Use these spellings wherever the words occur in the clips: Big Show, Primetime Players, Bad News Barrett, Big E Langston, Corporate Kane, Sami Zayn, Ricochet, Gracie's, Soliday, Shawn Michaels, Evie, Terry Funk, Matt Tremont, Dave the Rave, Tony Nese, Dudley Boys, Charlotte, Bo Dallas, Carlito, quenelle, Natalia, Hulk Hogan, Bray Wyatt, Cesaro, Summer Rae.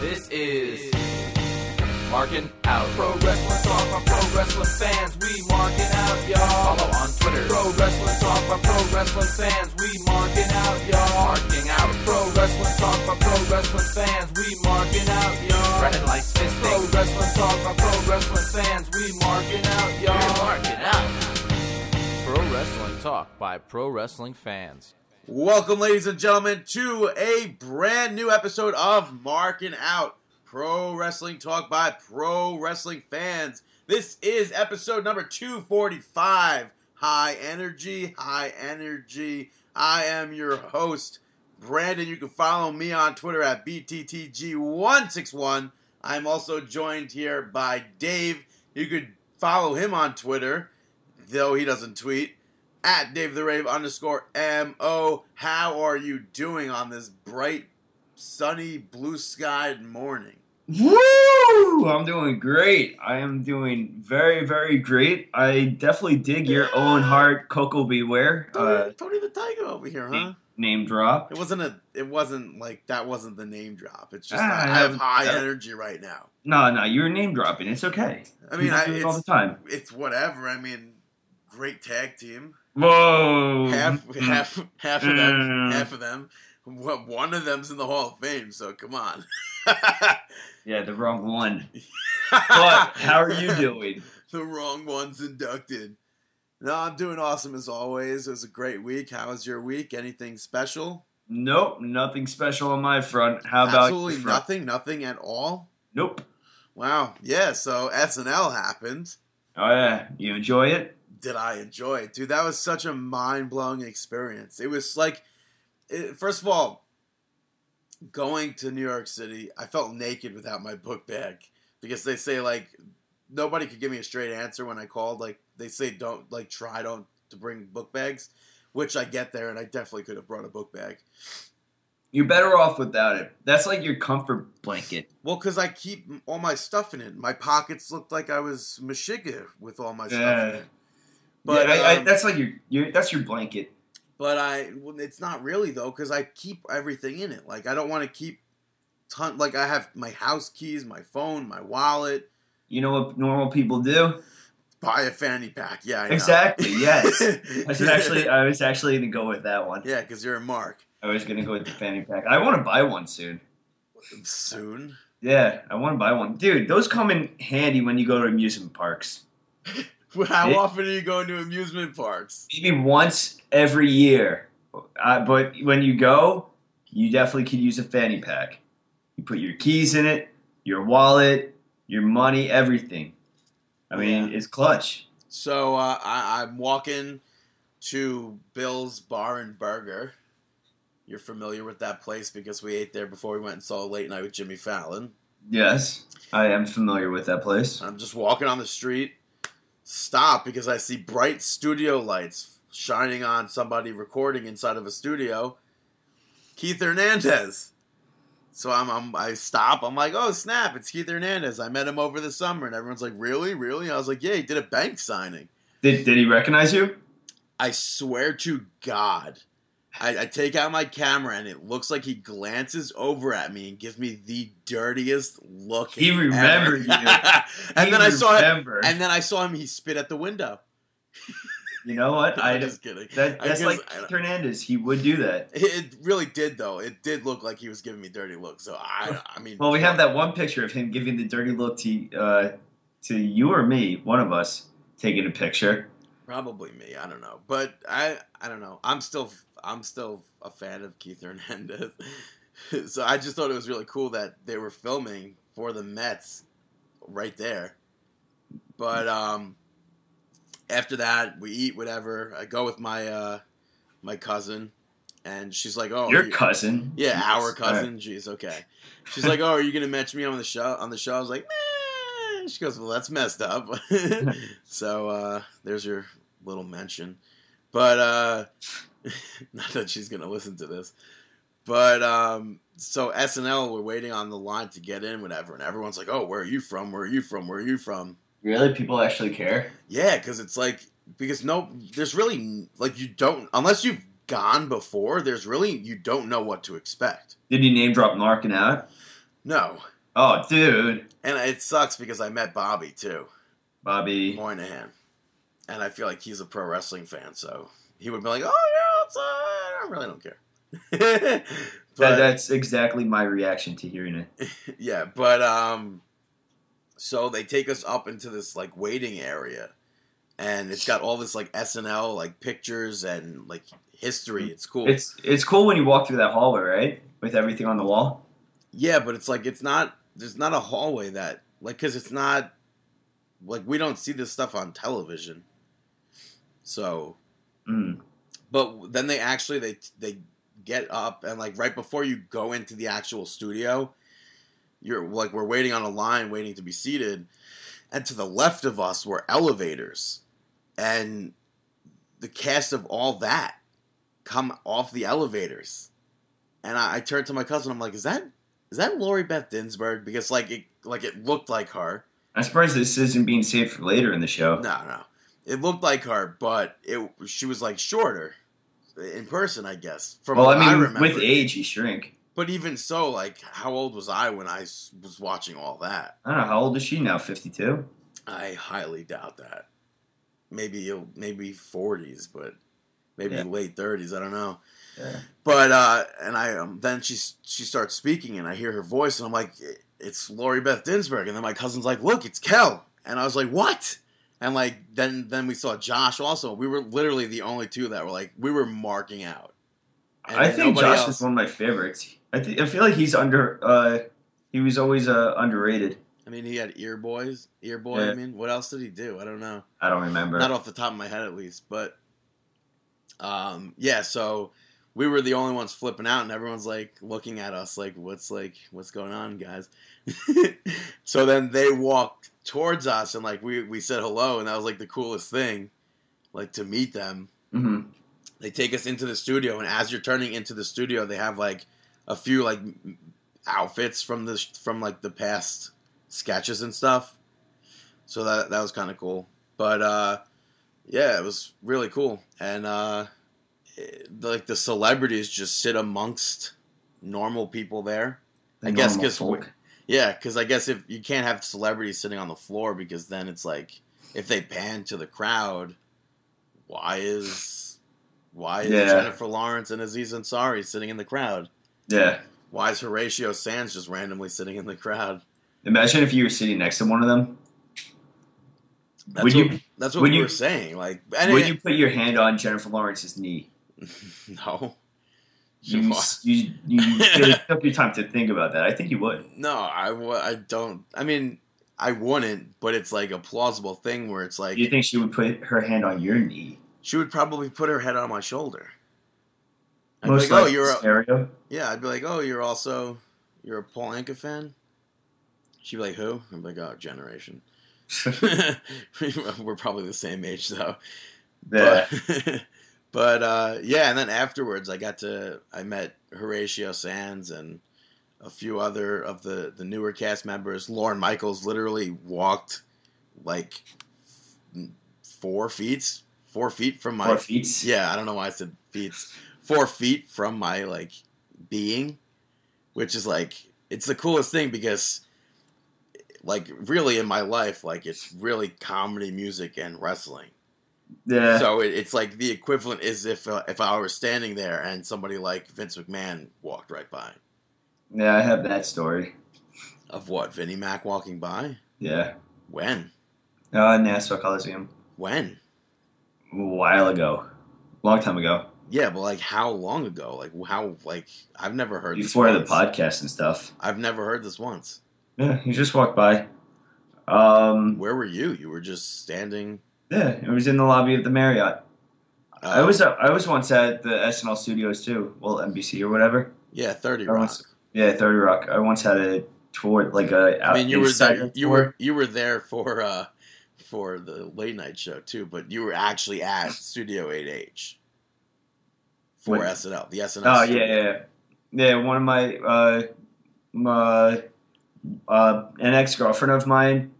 This is Marking Out. Pro Wrestling Talk for Pro Wrestling Fans. We Marking Out, y'all. Follow on Twitter. Pro Wrestling Talk for Pro Wrestling Fans. We Marking Out, y'all. Marking Out. Pro Wrestling Talk for Pro Wrestling Fans. We Marking Out, y'all. Running like this. Pro Wrestling Talk for Pro Wrestling Fans. We Marking Out, y'all. We're Marking Out. Pro Wrestling Talk by Pro Wrestling Fans. Welcome, ladies and gentlemen, to a brand new episode of Marking Out, Pro Wrestling Talk by Pro Wrestling Fans. This is episode number 245, High Energy. I am your host, Brandon. You can follow me on Twitter at BTTG161. I'm also joined here by Dave. You could follow him on Twitter, though he doesn't tweet, at DaveTheRave_MO. How are you doing on this bright, sunny, blue-skied morning? Woo! I'm doing great. I am doing very, very great. I definitely dig your Owen Hart, Coco Beware. Tony the Tiger over here, huh? Name drop. It wasn't the name drop. It's just I have high energy right now. No, you're name dropping. It's okay. I mean, it's all the time. It's whatever. I mean, great tag team. Whoa! Half of them. One of them's in the Hall of Fame, so come on. Yeah, the wrong one. But how are you doing? The wrong one's inducted. No, I'm doing awesome as always. It was a great week. How was your week? Anything special? Nope, nothing special on my front. How about absolutely nothing? Nothing at all? Nope. Wow. Yeah, so SNL happened. Oh, yeah. You enjoy it? Did I enjoy it? Dude, that was such a mind-blowing experience. It was like, first of all, going to New York City, I felt naked without my book bag because they say, like, nobody could give me a straight answer when I called. Like, they say don't to bring book bags, which I get there, and I definitely could have brought a book bag. You're better off without it. That's like your comfort blanket. Well, because I keep all my stuff in it. My pockets looked like I was Meshuggah with all my stuff in it. But yeah, I that's like your that's your blanket. But it's not really though, because I keep everything in it. Like I don't want to keep like I have my house keys, my phone, my wallet. You know what normal people do? Buy a fanny pack. Yeah, I know. Exactly. Yes, I was actually gonna go with that one. Yeah, because you're a mark. I was gonna go with the fanny pack. I want to buy one soon. Soon? Yeah, I want to buy one, dude. Those come in handy when you go to amusement parks. How often are you going to amusement parks? Maybe once every year. But when you go, you definitely could use a fanny pack. You put your keys in it, your wallet, your money, everything. I mean, It's clutch. So I'm walking to Bill's Bar and Burger. You're familiar with that place because we ate there before we went and saw Late Night with Jimmy Fallon. Yes, I am familiar with that place. I'm just walking on the street. Stop because I see bright studio lights shining on somebody recording inside of a studio, Keith Hernandez. So I stop. I'm like, oh snap, it's Keith Hernandez. I met him over the summer, and everyone's like, really, really? I was like, yeah, he did a bank signing. Did he recognize you? I swear to God, I take out my camera, and it looks like he glances over at me and gives me the dirtiest look. He remembered you. And then I saw him. He spit at the window. You know what? I'm just kidding. That's like Keith Hernandez. He would do that. It really did, though. It did look like he was giving me dirty looks. So I mean. Well, we have that one picture of him giving the dirty look to you or me, one of us taking a picture. Probably me. I don't know, but I don't know. I'm still a fan of Keith Hernandez. So I just thought it was really cool that they were filming for the Mets right there. But after that, we eat whatever. I go with my my cousin, and she's like, "Oh, your cousin? Yeah, jeez. Our cousin. Right. Jeez, okay." She's like, "Oh, are you gonna mention me on the show?" I was like, "Meh." She goes, "Well, that's messed up." So there's your little mention, but. Not that she's going to listen to this. But, so SNL, we're waiting on the line to get in, whatever. And everyone's like, oh, where are you from? Where are you from? Where are you from? Really? People actually care? Yeah, because it's like, there's really, like, you don't, unless you've gone before, you don't know what to expect. Did you name drop Marking Out? No. Oh, dude. And it sucks because I met Bobby, too. Bobby Moynihan. And I feel like he's a pro wrestling fan, so he would be like, oh, yeah, it's, I really don't care. But that's exactly my reaction to hearing it. Yeah, but so they take us up into this like waiting area, and it's got all this like SNL like pictures and like history. It's cool. It's cool when you walk through that hallway, right? With everything on the wall. Yeah, but it's like there's not a hallway that like, because it's not like we don't see this stuff on television. So, But then they actually they get up, and like right before you go into the actual studio, you're like, we're waiting on a line, waiting to be seated, and to the left of us were elevators, and the cast of all that come off the elevators, and I turned to my cousin, I'm like, is that Lori Beth Dinsburg? Because it looked like her. I'm surprised this isn't being saved for later in the show. No, it looked like her, but she was like shorter. In person, I guess. From what I remember, with age, you shrink. But even so, like, how old was I when I was watching all that? I don't know. How old is she now? 52? I highly doubt that. Maybe 40s, but maybe late 30s. I don't know. Yeah. But and I then she starts speaking, and I hear her voice, and I'm like, it's Lori Beth Dinsburg. And then my cousin's like, look, it's Kel. And I was like, what? And, like, then we saw Josh also. We were literally the only two that were, like, we were marking out. And I think Josh is one of my favorites. I feel like he's he was always underrated. I mean, he had Ear Boy, yeah. I mean. What else did he do? I don't know. I don't remember. Not off the top of my head, at least. But, yeah, so we were the only ones flipping out, and everyone's, like, looking at us, like, what's going on, guys? So then they walked towards us, and like we said hello, and that was like the coolest thing, like to meet them. Mm-hmm. They take us into the studio, and as you're turning into the studio, they have like a few like outfits from like the past sketches and stuff. So that was kind of cool, but yeah, it was really cool, and like the celebrities just sit amongst normal people there. I guess because. Yeah, because I guess if you can't have celebrities sitting on the floor, because then it's like if they pan to the crowd, why is Jennifer Lawrence and Aziz Ansari sitting in the crowd? Yeah, why is Horatio Sands just randomly sitting in the crowd? Imagine if you were sitting next to one of them. That's what we were saying. Like, would you put your hand on Jennifer Lawrence's knee? No. You took your time to think about that. I think you would. No, I don't. I mean, I wouldn't, but it's like a plausible thing where it's like... You think she would put her hand on your knee? She would probably put her head on my shoulder. I'd most be like, I'd be like, oh, you're a Paul Anka fan? She'd be like, who? I'd be like, oh, Generation. We're probably the same age, though. Yeah. But yeah, and then afterwards, I met Horatio Sands and a few other of the newer cast members. Lauren Michaels literally walked like 4 feet from my 4 feet. Yeah, I don't know why I said feet. 4 feet from my like being, which is like it's the coolest thing because like really in my life, like it's really comedy, music, and wrestling. Yeah. So it's like the equivalent is if I were standing there and somebody like Vince McMahon walked right by. Yeah, I have that story. Of what, Vinnie Mac walking by? Yeah. When? Nassau Coliseum. When? A while ago. Long time ago. Yeah, but like how long ago? Like how, like I've never heard before this once. Before the podcast and stuff. I've never heard this once. Yeah, you just walked by. Where were you? You were just standing... Yeah, it was in the lobby of the Marriott. I was once at the SNL studios too. Well, NBC or whatever. Yeah, 30 Rock. Yeah, 30 Rock. I once had a tour, like a. I mean, you were there for the late night show too, but you were actually at Studio 8H for SNL. The SNL. Oh studio. Yeah. One of my an ex-girlfriend of mine,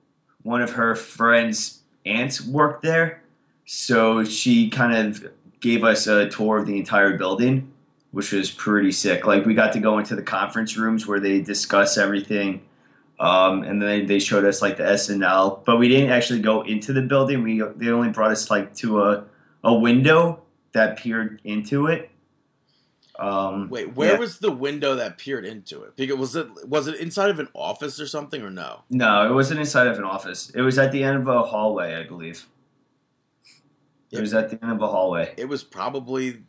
one of her friends. Aunt worked there, so she kind of gave us a tour of the entire building, which was pretty sick. Like, we got to go into the conference rooms where they discuss everything, and then they showed us like the SNL. But we didn't actually go into the building. They only brought us like to a window that peered into it. Wait, where was the window that peered into it? Because was it inside of an office or something, or no? No, it wasn't inside of an office. It was at the end of a hallway, I believe. It was at the end of a hallway. It was probably,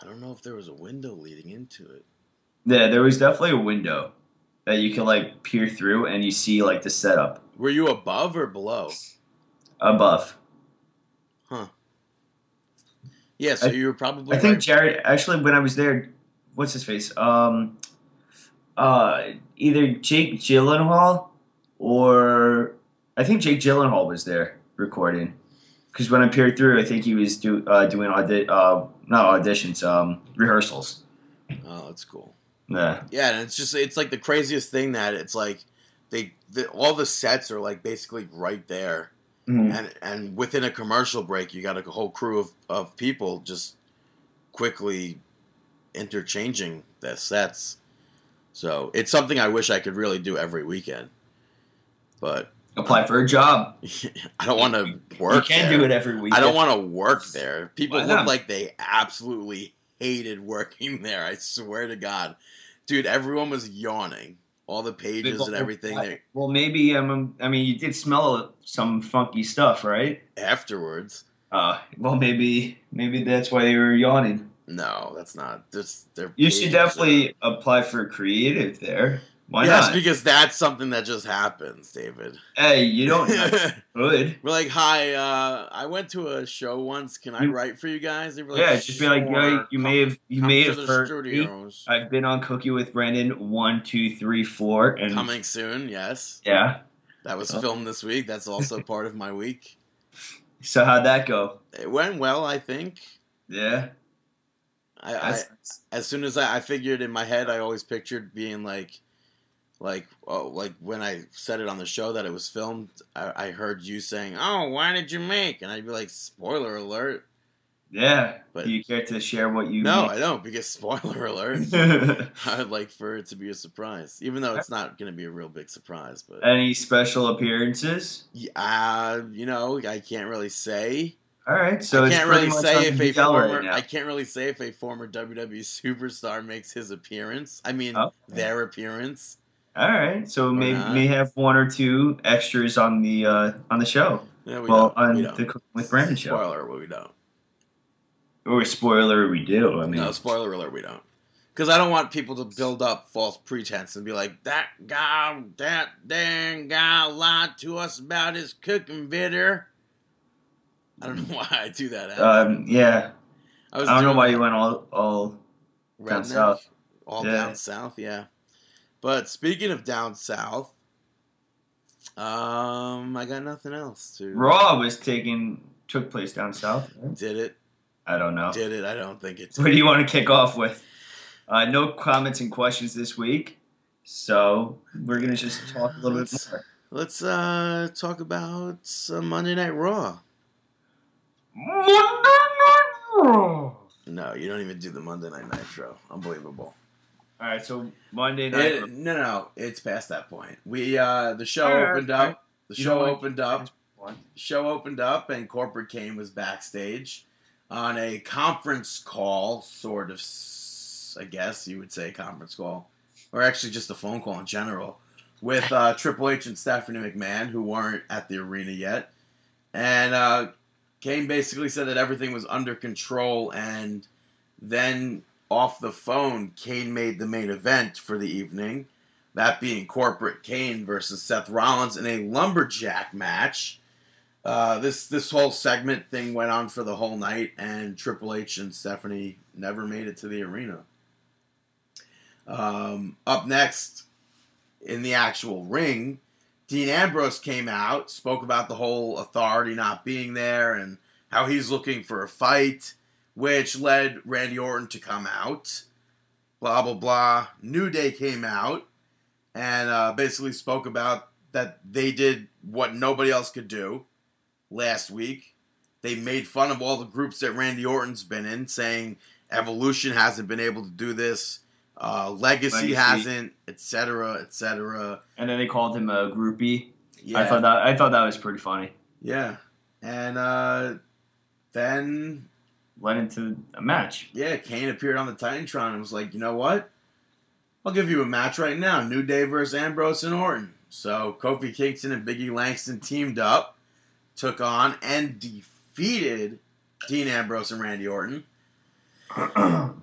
I don't know if there was a window leading into it. Yeah, there was definitely a window that you can like peer through and you see like the setup. Were you above or below? Above. Huh. Yeah, so you were probably... I think Jared, actually, when I was there, what's his face? Either Jake Gyllenhaal or... I think Jake Gyllenhaal was there recording. Because when I peered through, I think he was doing rehearsals. Oh, that's cool. Yeah. Yeah, and it's like the craziest thing that it's like all the sets are like basically right there. Mm-hmm. And within a commercial break, you got a whole crew of people just quickly interchanging the sets. So it's something I wish I could really do every weekend. But apply for a job. I don't want to work. You can do it every weekend. I don't want to work there. People look like they absolutely hated working there. I swear to God, dude, everyone was yawning. All the pages and everything. Well, maybe, I mean, you did smell some funky stuff, right? Afterwards. Well, maybe that's why they were yawning. No, that's not. You should definitely apply for creative there. Why not? Yes, because that's something that just happens, David. Hey, you don't good. We're like, hi, I went to a show once. Can I write for you guys? They were like, yeah, just be like, yeah, you may have heard me. I've been on Cookie with Brandon 1, 2, 3, 4, and coming soon. Yes. Yeah. That was filmed this week. That's also part of my week. So how'd that go? It went well, I think. Yeah. As soon as I figured in my head, I always pictured being like. Like when I said it on the show that it was filmed, I heard you saying, "Oh, why did you make?" And I'd be like, "Spoiler alert!" Yeah, but do you care to share what you? No, made? I don't, because spoiler alert. I would like for it to be a surprise, even though it's not going to be a real big surprise. But any special appearances? I can't really say. All right, so I can't really say if a former WWE superstar makes his appearance. I mean, their appearance. All right, so may have one or two extras on the show. Yeah, we don't. The Cooking with Brandon show. Spoiler alert, we don't. Or spoiler, we do. I mean, no, spoiler alert, we don't. Because I don't want people to build up false pretense and be like, that dang guy lied to us about his cooking bitter. I don't know why I do that. Yeah. I don't know why you went all down south. All down south, yeah. But speaking of down south, I got nothing else to. Raw was took place down south. Right? Did it? I don't know. Did it? I don't think it did. What do you want to kick off with? No comments and questions this week, so we're gonna just talk a little bit more. Let's talk about Monday Night Raw. Monday Night Raw. No, you don't even do the Monday Night Nitro. Unbelievable. All right, so Monday night. No, it's past that point. We the show opened up. Show opened up, and Corporate Kane was backstage on a conference call, sort of. I guess you would say conference call, or actually just a phone call in general, with Triple H and Stephanie McMahon, who weren't at the arena yet. And Kane basically said that everything was under control, and then. Off the phone, Kane made the main event for the evening, that being Corporate Kane versus Seth Rollins in a lumberjack match. This whole segment thing went on for the whole night, and Triple H and Stephanie never made it to the arena. Up next, in the actual ring, Dean Ambrose came out, spoke about the whole authority not being there, and how he's looking for a fight, which led Randy Orton to come out, blah, blah, blah. New Day came out and basically spoke about that they did what nobody else could do last week. They made fun of all the groups that Randy Orton's been in, saying Evolution hasn't been able to do this. Legacy hasn't, etc., etc. And then they called him a groupie. Yeah. I thought that was pretty funny. Yeah. And then led into a match. Yeah, Kane appeared on the Titantron and was like, you know what? I'll give you a match right now. New Day versus Ambrose and Orton. So Kofi Kingston and Big E Langston teamed up, took on, and defeated Dean Ambrose and Randy Orton. The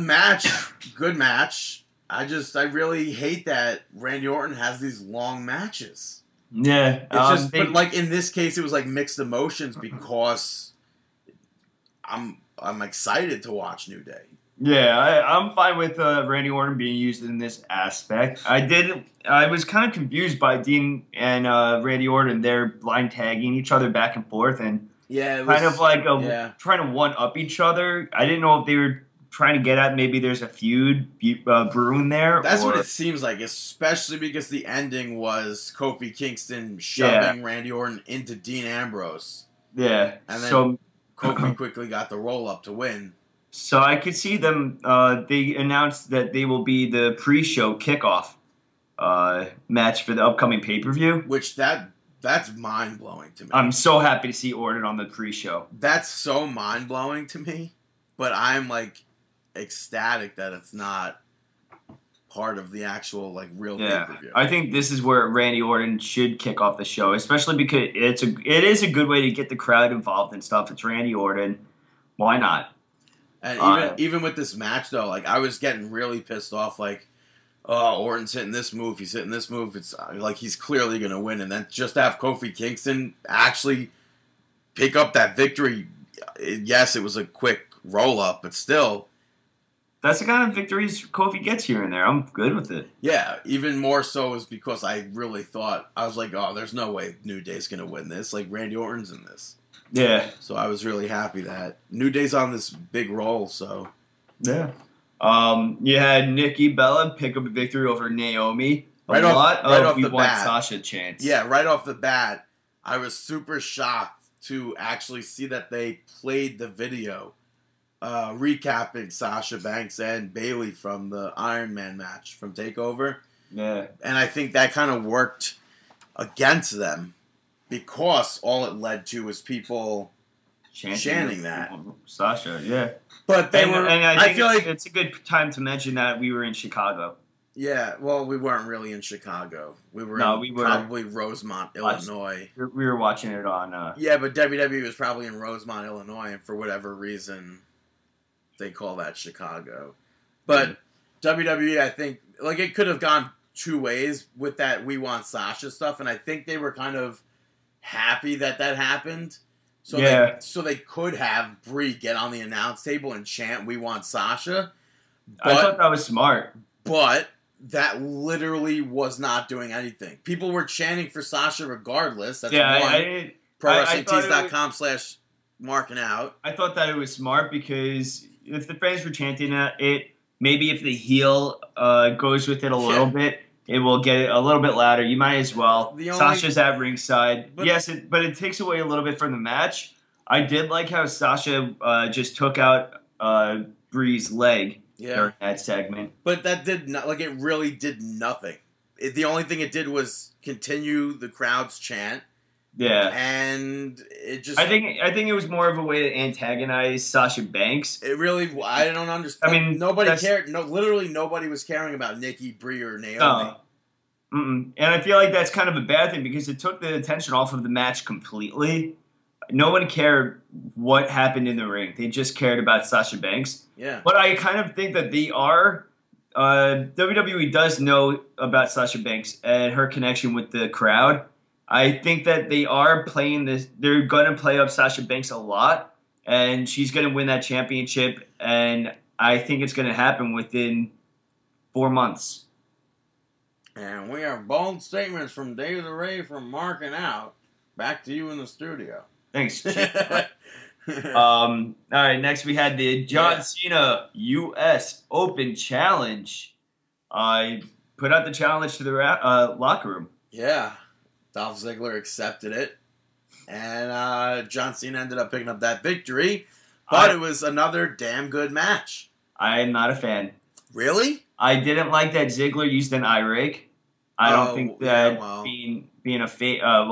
match, good match. I really hate that Randy Orton has these long matches. Yeah. It's just, but like in this case, it was like mixed emotions because I'm excited to watch New Day. Yeah, I'm fine with Randy Orton being used in this aspect. I was kind of confused by Dean and Randy Orton. They're blind tagging each other back and forth and trying to one-up each other. I didn't know if they were trying to get at maybe there's a feud brewing there. That's what it seems like, especially because the ending was Kofi Kingston shoving Randy Orton into Dean Ambrose. Yeah. And then Kofi quickly got the roll-up to win. So I could see them, they announced that they will be the pre-show kickoff match for the upcoming pay-per-view. Which, that's mind-blowing to me. I'm so happy to see Orton on the pre-show. That's so mind-blowing to me, but I'm, like, ecstatic that it's not part of the actual, like, real pay-per-view. I think this is where Randy Orton should kick off the show, especially because it is a good way to get the crowd involved and stuff. It's Randy Orton. Why not? And even with this match, though, like, I was getting really pissed off, like, oh, Orton's hitting this move, he's hitting this move, it's like he's clearly going to win, and then just to have Kofi Kingston actually pick up that victory, yes, it was a quick roll-up, but still. That's the kind of victories Kofi gets here and there. I'm good with it. Yeah, even more so is because I really thought, I was like, oh, there's no way New Day's going to win this, like, Randy Orton's in this. Yeah. So I was really happy that New Day's on this big roll, so. Yeah. You had Nikki Bella pick up a victory over Naomi. Sasha chance. Yeah, right off the bat, I was super shocked to actually see that they played the video recapping Sasha Banks and Bayley from the Iron Man match from TakeOver. Yeah. And I think that kind of worked against them. Because all it led to was people chanting that. Sasha, yeah. But I feel like it's a good time to mention that we were in Chicago. Yeah, well, we weren't really in Chicago. We were probably Rosemont, Illinois. We were watching it on... Yeah, but WWE was probably in Rosemont, Illinois, and for whatever reason, they call that Chicago. But WWE, I think, like, it could have gone two ways with that We Want Sasha stuff, and I think they were kind of happy that happened. So they could have Brie get on the announce table and chant, "We want Sasha." But, I thought that was smart. But that literally was not doing anything. People were chanting for Sasha regardless. That's one. ProWrestlingTees.com/marking out. I thought that it was smart because if the fans were chanting it, maybe if the heel goes with it a little bit, it will get a little bit louder. You might as well. Sasha's at ringside. Yes, but it takes away a little bit from the match. I did like how Sasha just took out Bree's leg during that segment. But that did not, like, it really did nothing. The only thing it did was continue the crowd's chant. Yeah. And it just... I think it was more of a way to antagonize Sasha Banks. It really... I don't understand. I mean... Nobody cared. No, literally nobody was caring about Nikki, Brie, or Naomi. And I feel like that's kind of a bad thing because it took the attention off of the match completely. No one cared what happened in the ring. They just cared about Sasha Banks. Yeah. But I kind of think that they are... WWE does know about Sasha Banks and her connection with the crowd. I think that they are playing this. They're going to play up Sasha Banks a lot, and she's going to win that championship, and I think it's going to happen within 4 months. And we have bold statements from Dave the Ray from Marking Out. Back to you in the studio. Thanks, Chief. All right, next we had the John Cena U.S. Open Challenge. I put out the challenge to the locker room. Yeah. Dolph Ziggler accepted it, and John Cena ended up picking up that victory. But it was another damn good match. I am not a fan. Really? I didn't like that Ziggler used an eye rake. I don't think being a face. I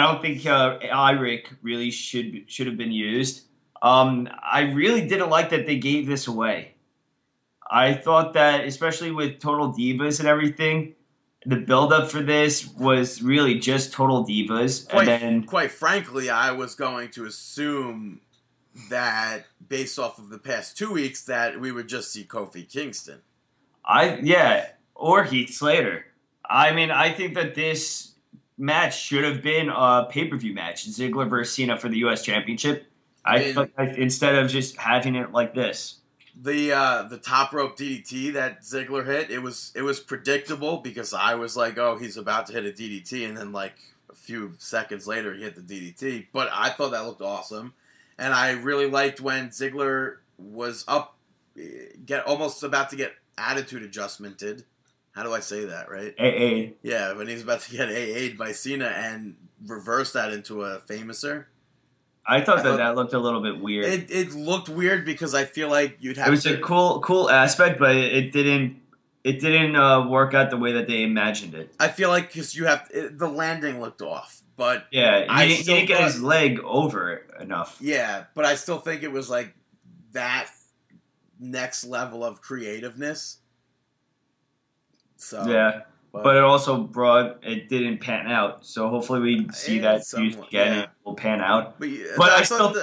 don't think eye rake really should have been used. I really didn't like that they gave this away. I thought that, especially with Total Divas and everything, the build-up for this was really just Total Divas. Quite frankly, I was going to assume that, based off of the past 2 weeks, that we would just see Kofi Kingston. Or Heath Slater. I mean, I think that this match should have been a pay-per-view match, Ziggler versus Cena for the U.S. Championship. Instead of just having it like this. The top rope DDT that Ziggler hit, it was predictable because I was like, oh, he's about to hit a DDT, and then like a few seconds later he hit the DDT. But I thought that looked awesome, and I really liked when Ziggler was up, almost about to get attitude adjustmented. How do I say that, right? AA. Yeah, when he's about to get AA'd by Cena and reverse that into a famouser. I thought that looked a little bit weird. It looked weird because I feel like you'd have to... It was a cool aspect, but it didn't work out the way that they imagined it. I feel like because you have... the landing looked off, but... Yeah, he didn't get his leg over enough. Yeah, but I still think it was like that next level of creativeness. So, yeah, but it also it didn't pan out. So hopefully we see that used again and it will pan out. But I still...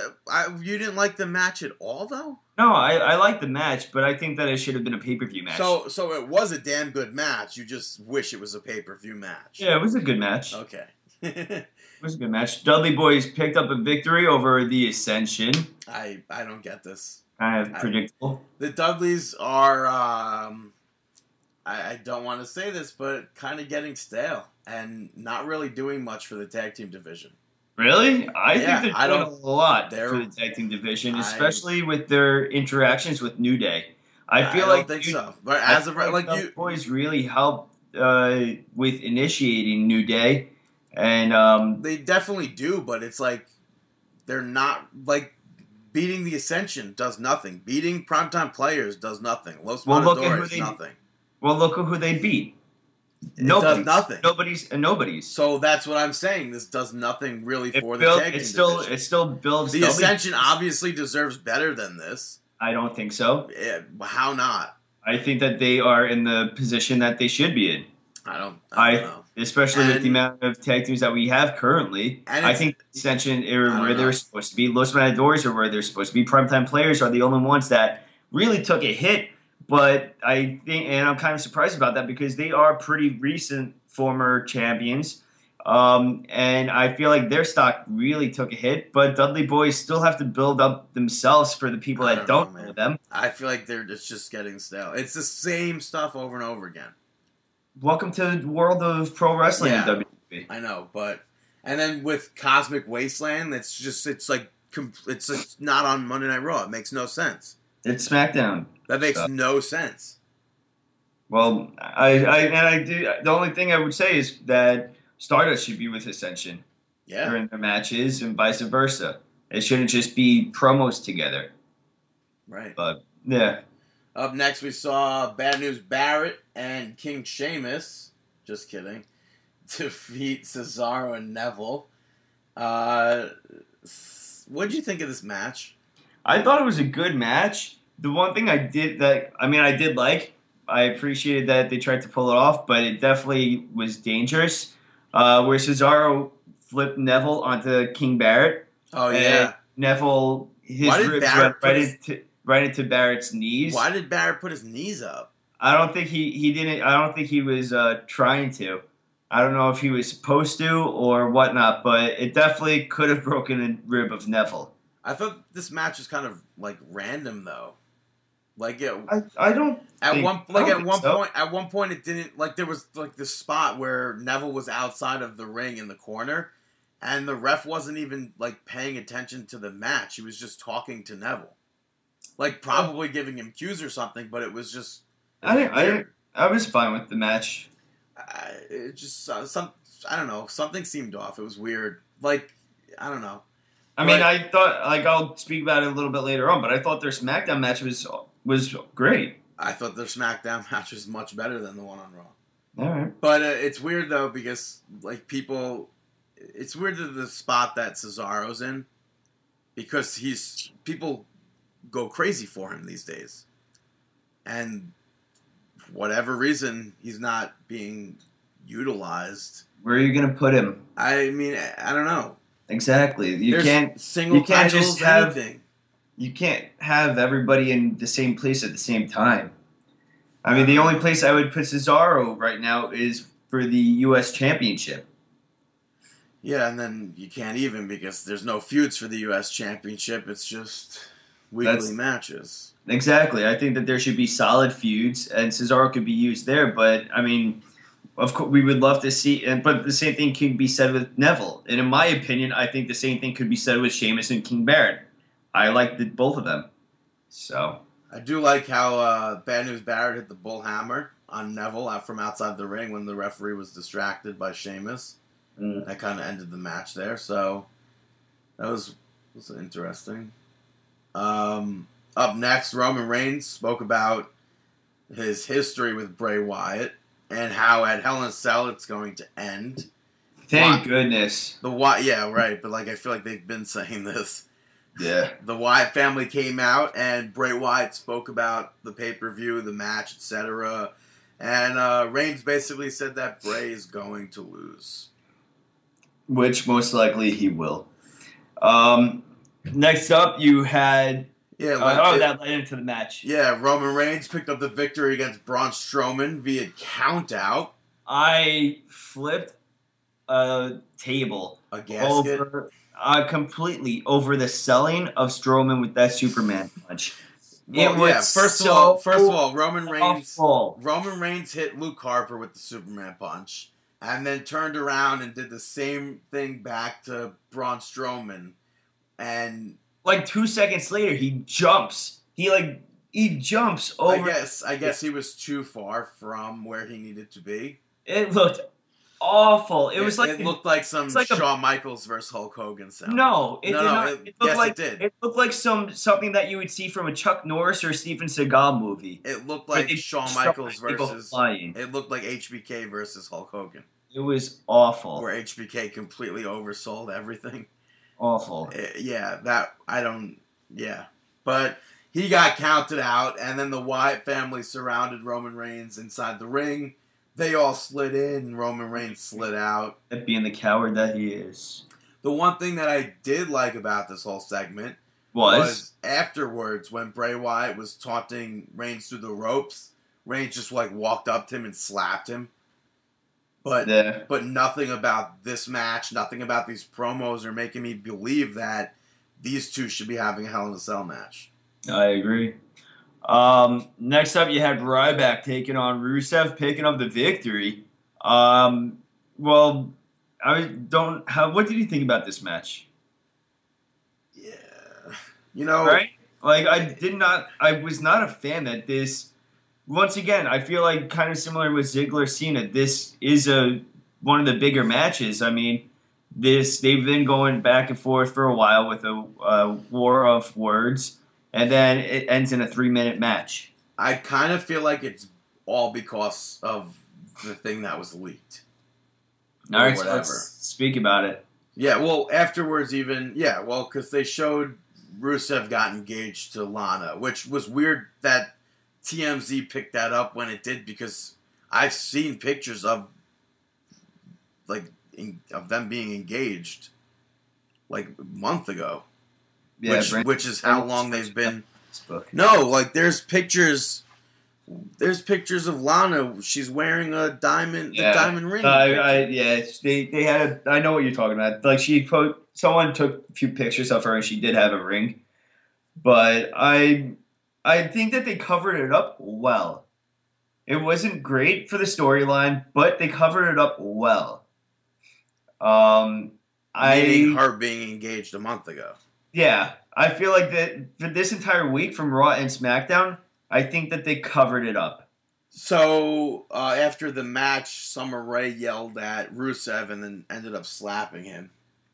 you didn't like the match at all, though? No, I liked the match, but I think that it should have been a pay-per-view match. So it was a damn good match. You just wish it was a pay-per-view match. Yeah, it was a good match. Okay. It was a good match. Dudley Boys picked up a victory over the Ascension. I don't get this. Kind of predictable. The Dudleys are... I don't want to say this, but kind of getting stale and not really doing much for the tag team division. Really? I think they're doing a lot for the tag team division, especially with their interactions with New Day. I don't think so. But as of right, like you boys really helped with initiating New Day, and they definitely do. But it's like they're not like. Beating the Ascension does nothing. Beating Primetime Players does nothing. Los Matadores does nothing. Well, look at who they beat. Nobody's. So that's what I'm saying. This does nothing really for the tag team. It still builds. The Ascension obviously deserves better than this. I don't think so. How not? I think that they are in the position that they should be in. I don't know. Especially with the amount of tag teams that we have currently. I think the Ascension are where they're supposed to be. Los Matadores are where they're supposed to be. Primetime Players are the only ones that really took a hit. But I think, and I'm kind of surprised about that because they are pretty recent former champions. And I feel like their stock really took a hit. But Dudley Boys still have to build up themselves for the people that don't know them. I feel like it's just getting stale. It's the same stuff over and over again. Welcome to the world of pro wrestling in WWE. I know, but... And then with Cosmic Wasteland, it's not on Monday Night Raw. It makes no sense. It's SmackDown. That makes no sense. Well, I do. The only thing I would say is that Stardust should be with Ascension during their matches and vice versa. It shouldn't just be promos together. Right. But, yeah. Up next, we saw Bad News Barrett and King Sheamus. Just kidding. Defeat Cesaro and Neville. What did you think of this match? I thought it was a good match. The one thing I appreciated that they tried to pull it off, but it definitely was dangerous. Where Cesaro flipped Neville onto King Barrett. Oh, yeah. Neville, his ribs went right into Barrett's knees. Why did Barrett put his knees up? I don't think he was trying to. I don't know if he was supposed to or whatnot, but it definitely could have broken a rib of Neville. I thought this match was kind of like random though. Like it, I don't at think, one like at one so. Point at one point it didn't like there was like this spot where Neville was outside of the ring in the corner and the ref wasn't even like paying attention to the match. He was just talking to Neville. Like probably giving him cues or something, but it was just I was fine with the match. It just some I don't know, something seemed off. It was weird. Like, I don't know. I mean, I thought, like, I'll speak about it a little bit later on, but I thought their SmackDown match was great. I thought their SmackDown match was much better than the one on Raw. All right. But it's weird, though, because, like, people... It's weird that the spot that Cesaro's in, because people go crazy for him these days. And for whatever reason, he's not being utilized. Where are you going to put him? I mean, I don't know. Exactly. You can't have everybody in the same place at the same time. I mean, the only place I would put Cesaro right now is for the U.S. Championship. Yeah, and then you can't even, because there's no feuds for the U.S. Championship. It's just weekly matches. Exactly. I think that there should be solid feuds, and Cesaro could be used there. But, I mean, of course, we would love to see – but the same thing could be said with Neville. And in my opinion, I think the same thing could be said with Sheamus and King Barrett. I liked both of them. So I do like how Bad News Barrett hit the bullhammer on Neville out from outside the ring when the referee was distracted by Sheamus. That kind of ended the match there, so that was interesting. Up next, Roman Reigns spoke about his history with Bray Wyatt and how at Hell in a Cell it's going to end. Thank goodness. Yeah, right, but like I feel like they've been saying this. Yeah. The Wyatt family came out, and Bray Wyatt spoke about the pay-per-view, the match, etc. And Reigns basically said that Bray is going to lose. Which most likely he will. Next up, you had... Yeah, that led into the match. Yeah, Roman Reigns picked up the victory against Braun Strowman via countout. I flipped a table. A gasket? Completely over the selling of Strowman with that Superman punch. Well, first of all, Roman Reigns hit Luke Harper with the Superman punch. And then turned around and did the same thing back to Braun Strowman. And like 2 seconds later, he jumps. He jumps over. I guess he was too far from where he needed to be. It looked awful. It looked like some Shawn Michaels versus Hulk Hogan sound. No, it did not. It looked like something that you would see from a Chuck Norris or Steven Seagal movie. It looked like Shawn Michaels versus flying. It looked like HBK versus Hulk Hogan. It was awful. Where HBK completely oversold everything. Awful. But he got counted out, and then the Wyatt family surrounded Roman Reigns inside the ring. They all slid in, and Roman Reigns slid out. Being the coward that he is. The one thing that I did like about this whole segment was afterwards when Bray Wyatt was taunting Reigns through the ropes, Reigns just like walked up to him and slapped him. But nothing about this match, nothing about these promos are making me believe that these two should be having a Hell in a Cell match. I agree. Next up, you had Ryback taking on Rusev, picking up the victory. What did you think about this match? Yeah. You know. Right? Like, I was not a fan that this, once again, I feel like kind of similar with Ziggler-Cena, this is one of the bigger matches. I mean, they've been going back and forth for a while with a war of words. And then it ends in a 3-minute match. I kind of feel like it's all because of the thing that was leaked. All right, let's speak about it. Yeah, well, afterwards even... Yeah, well, because they showed Rusev got engaged to Lana, which was weird that TMZ picked that up when it did, because I've seen pictures of them being engaged, like, a month ago. Yeah, which is how long they've been. No, like there's pictures of Lana. She's wearing a diamond, the diamond ring. They had. I know what you're talking about. Like someone took a few pictures of her, and she did have a ring. But I think that they covered it up well. It wasn't great for the storyline, but they covered it up well. Meaning her being engaged a month ago. Yeah, I feel like that for this entire week from Raw and SmackDown, I think that they covered it up. So, after the match, Summer Rae yelled at Rusev and then ended up slapping him.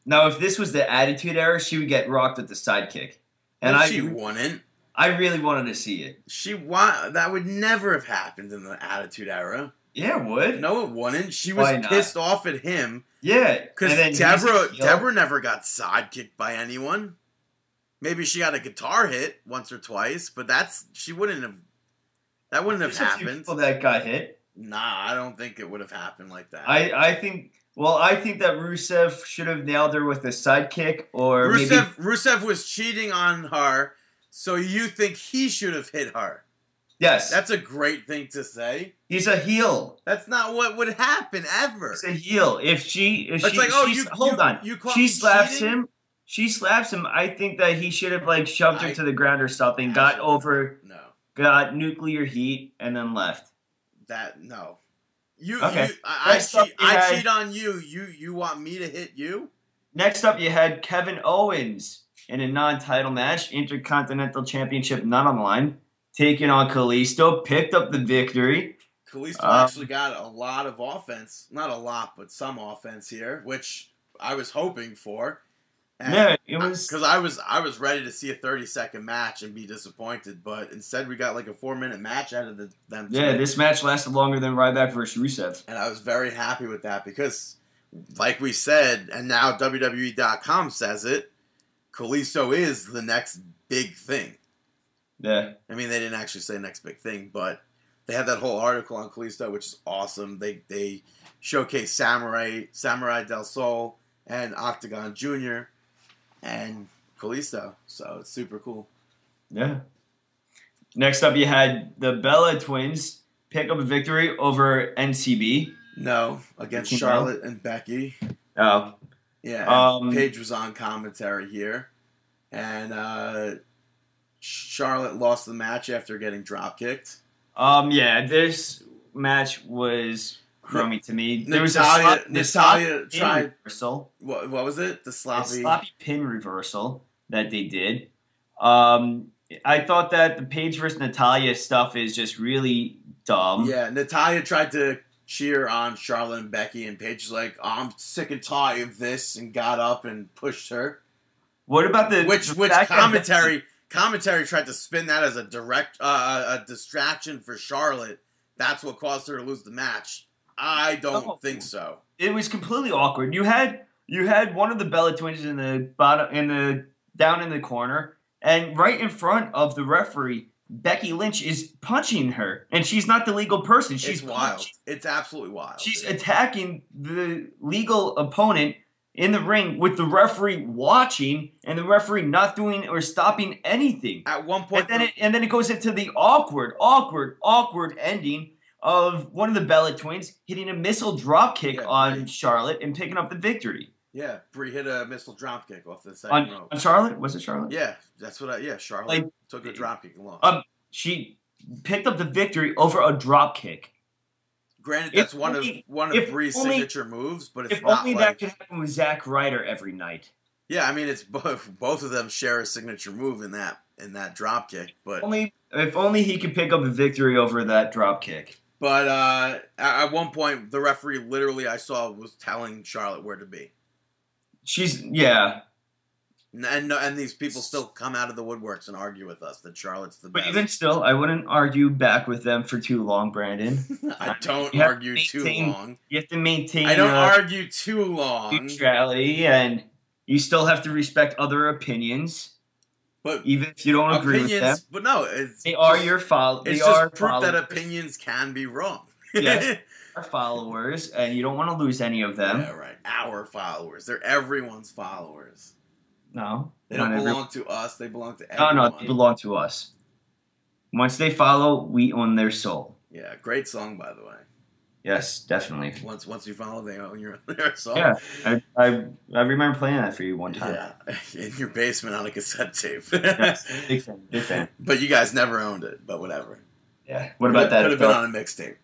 Now, if this was the Attitude Era, she would get rocked with the sidekick. And she wouldn't. I really wanted to see it. That would never have happened in the Attitude Era. Yeah, it would. No, it wouldn't. She was pissed off at him. Yeah. Because Deborah never got sidekicked by anyone. Maybe she got a guitar hit once or twice, but that wouldn't have happened. There's a few people that got hit. Nah, I don't think it would have happened like that. I think that Rusev should have nailed her with a sidekick, or Rusev was cheating on her, so you think he should have hit her. Yes. That's a great thing to say. He's a heel. That's not what would happen ever. He's a heel. She slaps him. She slaps him. I think that he should have shoved her to the ground or something, got nuclear heat, and then left. I cheat on you. You want me to hit you? Next up, you had Kevin Owens in a non-title match, Intercontinental Championship not on the line, taking on Kalisto, picked up the victory. Kalisto actually got a lot of offense. Not a lot, but some offense here, which I was hoping for. Yeah, it was because I was ready to see a 30-second match and be disappointed, but instead we got a 4-minute match out of them. Yeah, this match lasted longer than Ryback versus Rusev, and I was very happy with that because, like we said, and now WWE.com says it, Kalisto is the next big thing. Yeah, I mean they didn't actually say next big thing, but they had that whole article on Kalisto, which is awesome. They showcase Samurai del Sol, and Octagon Jr. and Kalisto, so it's super cool. Yeah. Next up, you had the Bella Twins pick up a victory over NCB. No, against Charlotte and Becky. Oh. Yeah, Paige was on commentary here, and Charlotte lost the match after getting dropkicked. Yeah, this match was crummy to me. There was Natalia tried reversal. What was it? The sloppy pin reversal that they did. I thought that the Paige versus Natalia stuff is just really dumb. Yeah, Natalia tried to cheer on Charlotte and Becky, and Paige's like, oh, "I'm sick and tired of this," and got up and pushed her. What about the which commentary tried to spin that as a direct a distraction for Charlotte? That's what caused her to lose the match. I don't think so. It was completely awkward. You had one of the Bella Twins in the bottom, down in the corner, and right in front of the referee, Becky Lynch is punching her, and she's not the legal person. She's wild. It's absolutely wild. She's attacking the legal opponent in the ring with the referee watching, and the referee not doing or stopping anything. At one point, and then it goes into the awkward ending of one of the Bella Twins hitting a missile dropkick on Charlotte and picking up the victory. Yeah, Brie hit a missile dropkick off the second rope. On Charlotte? Was it Charlotte? Yeah, that's what Charlotte took a dropkick along. She picked up the victory over a dropkick. Granted, that's one of Brie's signature moves, but it's not that could happen with Zack Ryder every night. Yeah, I mean, it's both of them share a signature move in that dropkick. But if only he could pick up a victory over that dropkick. But at one point, the referee literally I saw was telling Charlotte where to be. And these people still come out of the woodworks and argue with us that Charlotte's the best. But even still, I wouldn't argue back with them for too long, Brandon. I don't argue too long. You have to maintain. I don't argue too long. Neutrality, and you still have to respect other opinions. But even if you don't agree with them, but no, it's just proof that opinions can be wrong. Yes, our followers, and you don't want to lose any of them. Yeah, right. Our followers, they're everyone's followers. No, they don't belong to us. They belong to everyone. No, they belong to us. Once they follow, we own their soul. Yeah, great song, by the way. Yes, definitely. Once you follow, they own their soul. Yeah, I remember playing that for you one time. Yeah, in your basement on a cassette tape. Yes, big fan. But you guys never owned it, but whatever. Yeah, what about that? It could have been on a mixtape.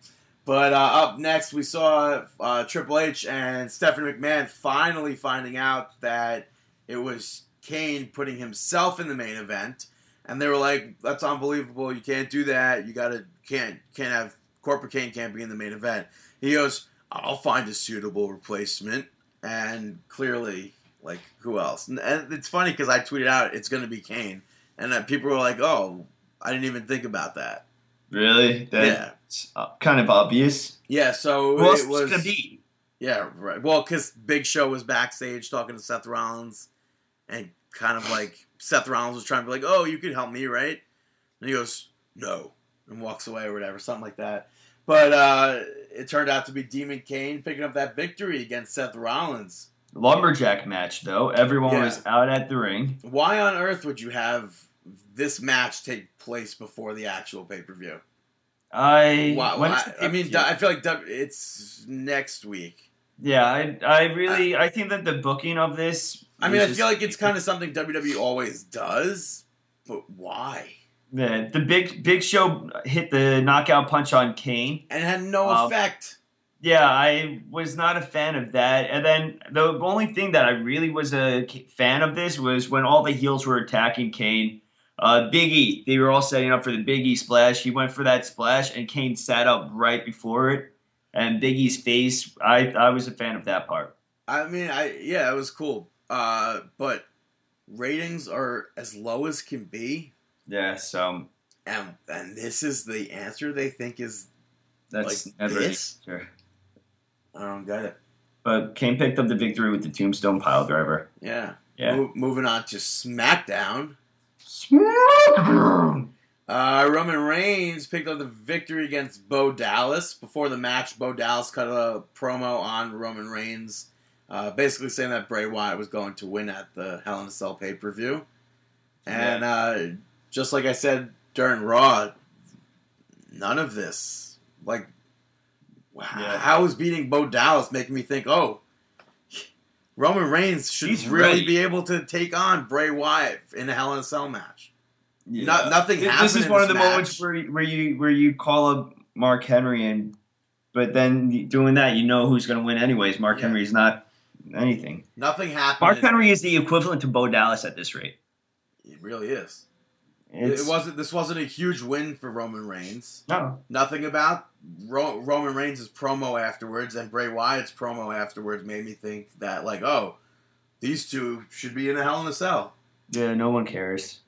But up next, we saw Triple H and Stephanie McMahon finally finding out that it was Kane putting himself in the main event. And they were like, that's unbelievable. You can't do that. You can't have Corporate Kane can't be in the main event. He goes, I'll find a suitable replacement. And clearly, like, who else? And it's funny because I tweeted out, it's going to be Kane. And people were like, oh, I didn't even think about that. Really? That's kind of obvious. Yeah, so who else it was going to be? Yeah, right. Well, because Big Show was backstage talking to Seth Rollins. And kind of like, Seth Rollins was trying to be like, oh, you could help me, right? And he goes, no. And walks away or whatever, something like that. But it turned out to be Demon Kane picking up that victory against Seth Rollins. Lumberjack match, though. Everyone was out at the ring. Why on earth would you have this match take place before the actual pay-per-view? I feel like it's next week. Yeah, I think that the booking of this... I feel like it's kind of something WWE always does, but why? The Big Show hit the knockout punch on Kane. And had no effect. Yeah, I was not a fan of that. And then the only thing that I really was a fan of this was when all the heels were attacking Kane. Big E, they were all setting up for the Big E splash. He went for that splash, and Kane sat up right before it. And Big E's face, I was a fan of that part. It was cool. But ratings are as low as can be. Yeah, so... And this is the answer they think is... That's like never this? The answer. I don't get it. But Kane picked up the victory with the Tombstone Piledriver. Yeah. Moving on to SmackDown. SmackDown! Roman Reigns picked up the victory against Bo Dallas. Before the match, Bo Dallas cut a promo on Roman Reigns, basically saying that Bray Wyatt was going to win at the Hell in a Cell pay-per-view. And just like I said during Raw, none of this. Like, wow. Yeah. How is beating Bo Dallas making me think, oh, Roman Reigns should really be able to take on Bray Wyatt in a Hell in a Cell match? Yeah. Nothing happened. This is one of the moments where you call up Mark Henry, but then doing that, you know who's going to win anyways. Mark Henry is not anything. Nothing happened. Mark Henry is the equivalent to Bo Dallas at this rate. It really is. This wasn't a huge win for Roman Reigns. No. Nothing about Roman Reigns' promo afterwards and Bray Wyatt's promo afterwards made me think that, like, oh, these two should be in a Hell in a Cell. Yeah, no one cares.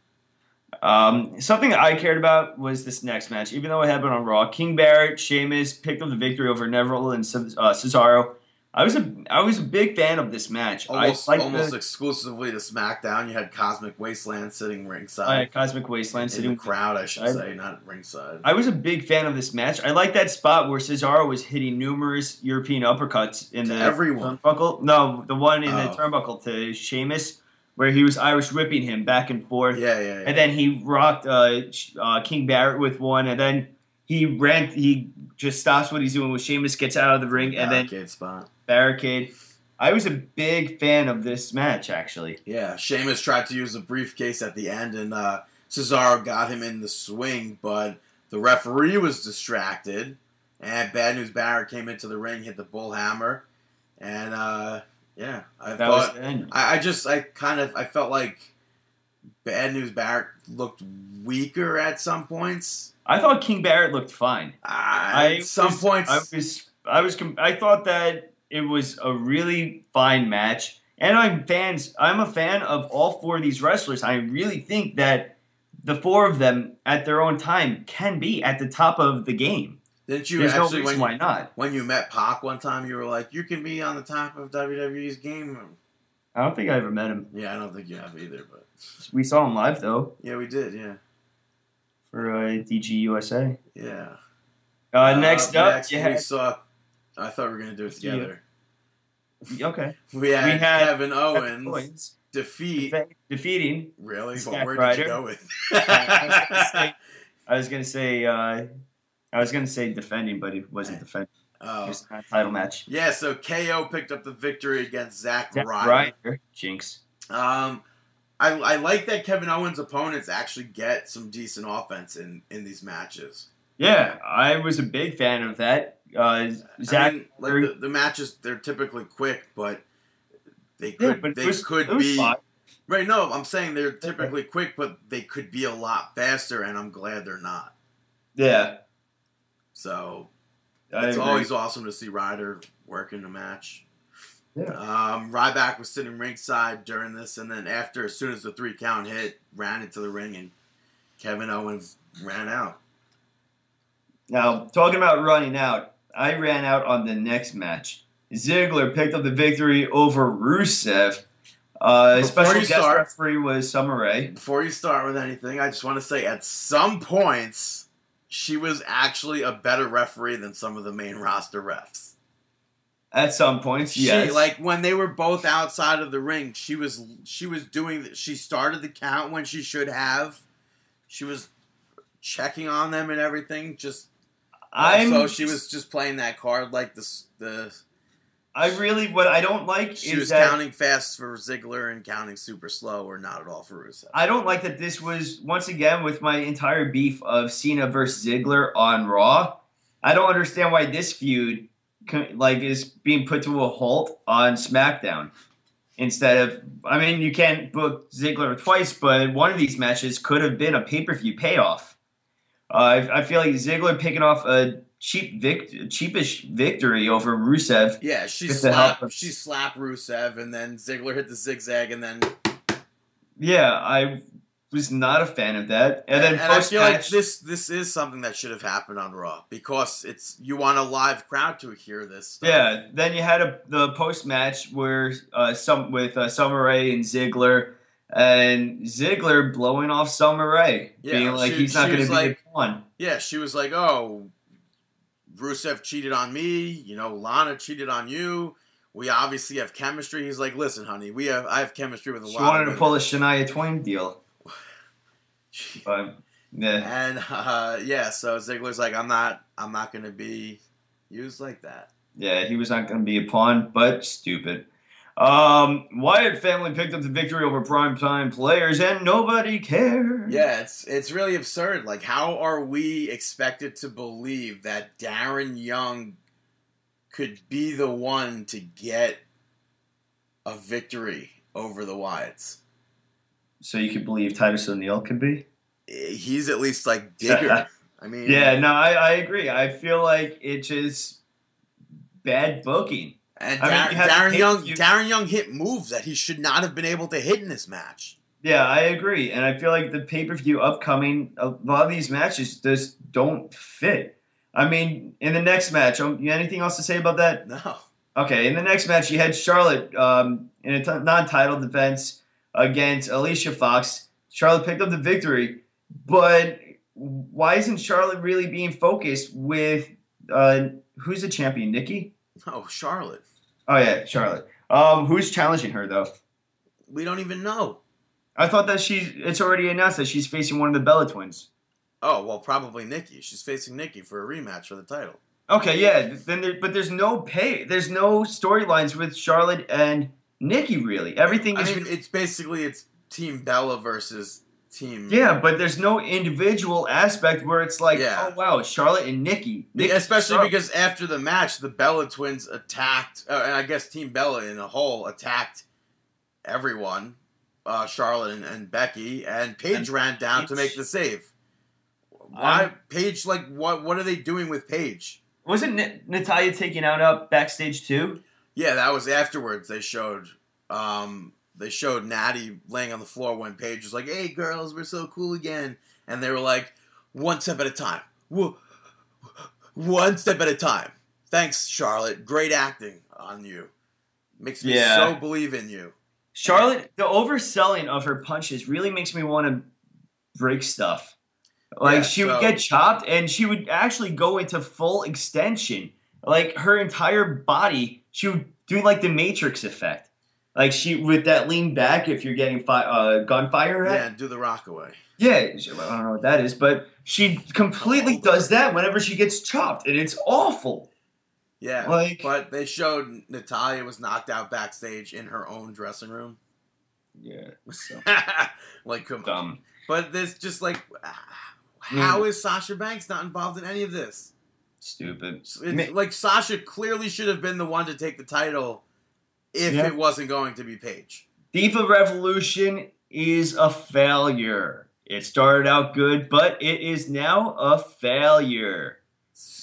Something I cared about was this next match, even though it happened on Raw. King Barrett, Sheamus picked up the victory over Neville and Cesaro. I was a big fan of this match. Almost exclusively to SmackDown, you had Cosmic Wasteland sitting ringside. In the crowd, I should say, not ringside. I was a big fan of this match. I like that spot where Cesaro was hitting numerous European uppercuts in the turnbuckle. No, the one in the turnbuckle to Sheamus, where he was Irish whipping him back and forth. Yeah. And then he rocked King Barrett with one, and then he just stops what he's doing with Sheamus, gets out of the ring, and then barricade. I was a big fan of this match, actually. Yeah, Sheamus tried to use the briefcase at the end, and Cesaro got him in the swing, but the referee was distracted, and Bad News Barrett came into the ring, hit the bullhammer, and I felt like Bad News Barrett looked weaker at some points. I thought King Barrett looked fine. I thought that it was a really fine match, and I'm a fan of all four of these wrestlers. I really think that the four of them, at their own time, can be at the top of the game. When you met Pac one time, you were like, you can be on the top of WWE's game. I don't think I ever met him. Yeah, I don't think you have either. But we saw him live, though. Yeah, we did. Yeah. Or DG USA. Yeah. Next up, we saw. I thought we were gonna do it together. Yeah. Okay. we had Kevin Owens defeating. Really? Zack Ryder. Where did you go with? I was gonna say defending, but he wasn't defending. Oh. It was a title match. Yeah. So KO picked up the victory against Zack Ryder. Jinx. I like that Kevin Owens' opponents actually get some decent offense in these matches. Yeah, I was a big fan of that. The matches, they're typically quick, but they could be. Fun. Right, no, I'm saying they're typically quick, but they could be a lot faster, and I'm glad they're not. Yeah. So it's always awesome to see Ryder work in a match. Yeah. Ryback was sitting ringside during this, and then after, as soon as the 3 count hit, ran into the ring, and Kevin Owens ran out. Now, talking about running out, I ran out on the next match. Ziggler picked up the victory over Rusev. Special guest referee was Summer Rae. Before you start with anything, I just want to say at some points, she was actually a better referee than some of the main roster refs. At some points, yes. Like when they were both outside of the ring, she was doing. She started the count when she should have. She was checking on them and everything. So she was just playing that card like the. What I don't like she is was that counting fast for Ziggler and counting super slow or not at all for Rusev. I don't like that this was once again with my entire beef of Cena versus Ziggler on Raw. I don't understand why this feud is being put to a halt on SmackDown instead of... I mean, you can't book Ziggler twice, but one of these matches could have been a pay-per-view payoff. I feel like Ziggler picking off a cheapish victory over Rusev. Yeah, she slapped Rusev, and then Ziggler hit the zigzag, and then... Yeah, I was not a fan of that. And then I feel like this is something that should have happened on Raw because you want a live crowd to hear this stuff. Yeah. Then you had the post match where with Summer Rae and Ziggler, and Ziggler blowing off Summer Rae, being like he's not going to be the one. Yeah, she was like, "Oh, Rusev cheated on me. You know, Lana cheated on you. We obviously have chemistry." He's like, "Listen, honey, I have chemistry with a lot." She wanted to pull a Shania Twain deal. But, yeah. And so Ziggler's like, I'm not gonna be used like that. Yeah, he was not gonna be a pawn, but stupid. Wyatt family picked up the victory over Primetime Players, and nobody cared. Yeah, it's really absurd. Like, how are we expected to believe that Darren Young could be the one to get a victory over the Wyatts? So you could believe Titus O'Neil could be? He's at least like digger. I mean, yeah, no, I agree. I feel like it's just bad booking. And Darren Young hit moves that he should not have been able to hit in this match. Yeah, I agree, and I feel like the pay-per-view upcoming, a lot of these matches just don't fit. I mean, in the next match, anything else to say about that? No. Okay, in the next match, you had Charlotte in a non-title defense against Alicia Fox. Charlotte picked up the victory, but why isn't Charlotte really being focused with who's the champion, Nikki? Oh, Charlotte. Oh, yeah, Charlotte. Who's challenging her, though? We don't even know. I thought that it's already announced that she's facing one of the Bella twins. Oh, well, probably Nikki. She's facing Nikki for a rematch for the title. Okay, yeah, but there's no pay. There's no storylines with Charlotte and Nikki, really. Everything is... I mean, it's Team Bella versus Team... Yeah, but there's no individual aspect where it's like, Oh, wow, Charlotte and Nikki. Because after the match, the Bella twins attacked... and I guess Team Bella in a whole attacked everyone. Charlotte and Becky. And Paige ran down to make the save. Why? Paige, like, what are they doing with Paige? Wasn't Natalia taking out up backstage, too? Yeah, that was afterwards. They showed Natty laying on the floor when Paige was like, "Hey, girls, we're so cool again." And they were like, "One step at a time. One step at a time. Thanks, Charlotte. Great acting on you. Makes me so believe in you." Charlotte, the overselling of her punches really makes me want to break stuff. Like, she would get chopped, and she would actually go into full extension. Like, her entire body... She would do like the Matrix effect, like she with that lean back if you're getting gunfire. Yeah, do the Rockaway. Yeah, I don't know what that is, but she completely does that whenever she gets chopped, and it's awful. Yeah, like, but they showed Natalia was knocked out backstage in her own dressing room. Yeah, so. Like come on. But this just like, how is Sasha Banks not involved in any of this? Stupid. Like, Sasha clearly should have been the one to take the title if it wasn't going to be Paige. Diva Revolution is a failure. It started out good, but it is now a failure.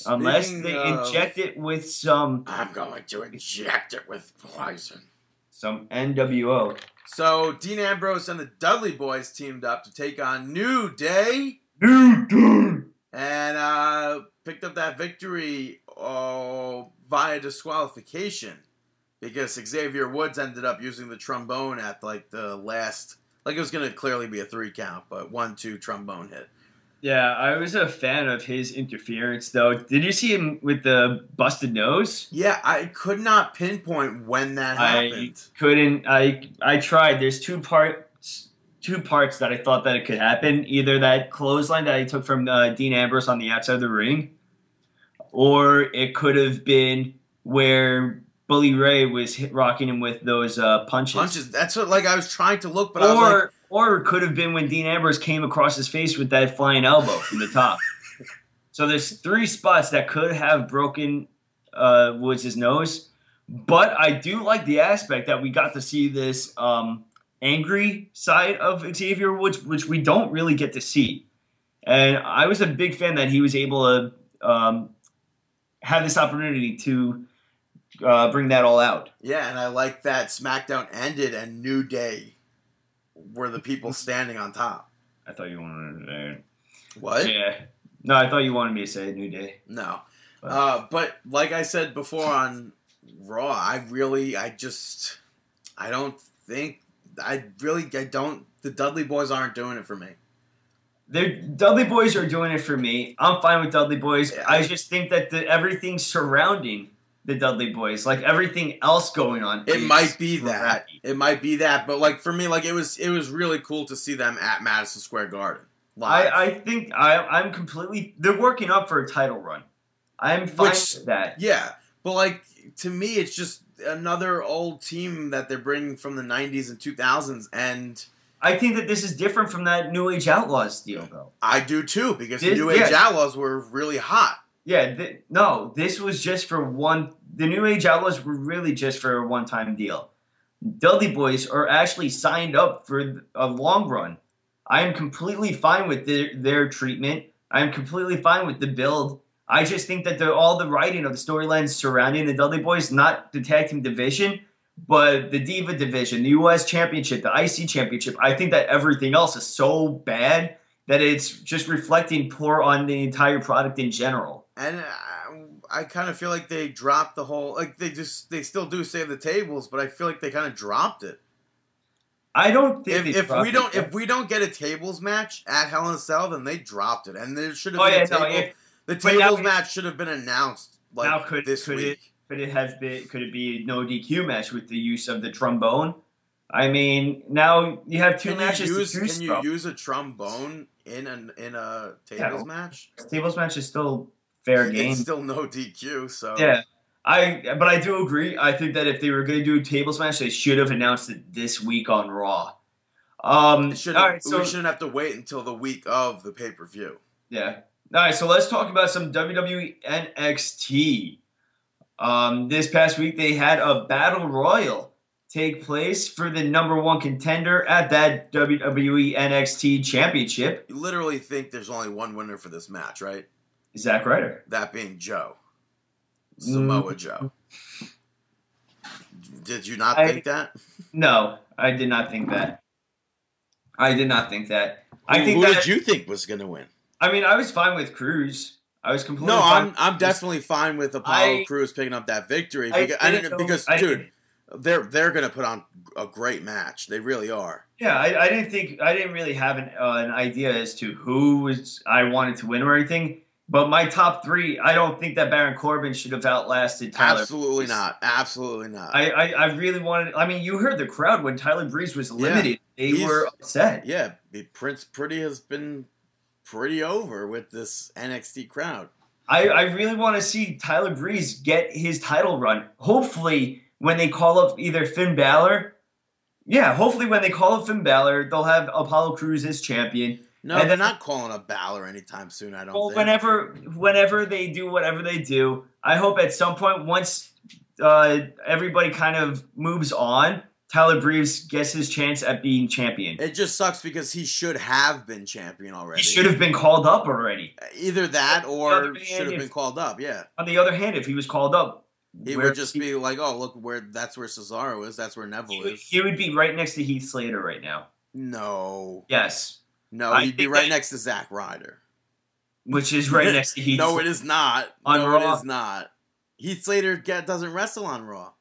Unless they inject it with some... I'm going to inject it with poison. Some NWO. So, Dean Ambrose and the Dudley Boys teamed up to take on New Day. New Day! And picked up that victory via disqualification. Because Xavier Woods ended up using the trombone at, like, the last... Like, it was going to clearly be a 3 count, but 1-2 trombone hit. Yeah, I was a fan of his interference, though. Did you see him with the busted nose? Yeah, I could not pinpoint when that happened. I couldn't. I tried. There's two parts that I thought that it could happen. Either that clothesline that I took from Dean Ambrose on the outside of the ring, or it could have been where Bully Ray was rocking him with those punches. Punches. That's what I was trying to look, but I was like... Or it could have been when Dean Ambrose came across his face with that flying elbow from the top. So there's 3 spots that could have broken Woods' nose. But I do like the aspect that we got to see this angry side of Xavier Woods, which we don't really get to see. And I was a big fan that he was able to have this opportunity to bring that all out. Yeah, and I like that SmackDown ended and New Day were the people standing on top. I thought you wanted to say it. What? Yeah. No, I thought you wanted me to say New Day. No. But like I said before on Raw, the Dudley Boys aren't doing it for me. The Dudley Boys are doing it for me. I'm fine with Dudley Boys. Yeah. I just think that everything surrounding the Dudley Boys, like everything else going on, it might be that. It might be that, but for me, it was really cool to see them at Madison Square Garden. Live. I think I'm completely. They're working up for a title run. I'm fine with that. Yeah, but to me, it's just another old team that they're bringing from the '90s and 2000s, and I think that this is different from that New Age Outlaws deal, though. I do too, because the New Age Outlaws were really hot. Yeah, this was just for one... The New Age Outlaws were really just for a one-time deal. Dudley Boys are actually signed up for a long run. I am completely fine with their treatment. I am completely fine with the build. I just think that all the writing of the storylines surrounding the Dudley Boys, not the tag team division, but the Diva division, the U.S. Championship, the IC Championship, I think that everything else is so bad that it's just reflecting poor on the entire product in general. And I kind of feel like they dropped the whole... they still do save the tables, but I feel like they kind of dropped it. I don't think if we don't get a tables match at Hell in a Cell, then they dropped it. And there should have been a table. The tables match should have been announced this week. Could it be a no DQ match with the use of the trombone? I mean, now you have two matches. Can you use a trombone in a tables match? A tables match is still... fair game. It's still no DQ, so... Yeah, but I do agree. I think that if they were going to do a tables match, they should have announced it this week on Raw. We shouldn't have to wait until the week of the pay-per-view. Yeah. All right, so let's talk about some WWE NXT. This past week, they had a Battle Royal take place for the #1 contender at that WWE NXT Championship. You literally think there's only one winner for this match, right? Zack Ryder. That being Joe. Samoa Joe. Did you not think that? No, I did not think that. Who did you think was going to win? I mean, I was fine with Cruz. I was completely fine. I'm definitely fine with Apollo Cruz picking up that victory. They're going to put on a great match. They really are. Yeah, I didn't really have an idea as to I wanted to win or anything. But my top 3, I don't think that Baron Corbin should have outlasted Tyler. Absolutely Breeze. Not. Absolutely not. I really wanted... I mean, you heard the crowd when Tyler Breeze was limited. Yeah, they were upset. Yeah, Prince Pretty has been pretty over with this NXT crowd. I really want to see Tyler Breeze get his title run. Hopefully, when they call up either Finn Balor... Yeah, hopefully when they call up Finn Balor, they'll have Apollo Crews as champion. No, and they're not calling up Balor anytime soon, I don't think. Whenever they do whatever they do, I hope at some point once everybody kind of moves on, Tyler Breeze gets his chance at being champion. It just sucks because he should have been champion already. He should have been called up already. Either that or should have been called up, yeah. On the other hand, if he was called up, it would just be like, oh, look, that's where Cesaro is. That's where Neville is. He would be right next to Heath Slater right now. No. Yes. No, he'd be right next to Zack Ryder. Which is right next to Heath Slater. No, it is not. On Raw. No, it is not. Heath Slater doesn't wrestle on Raw.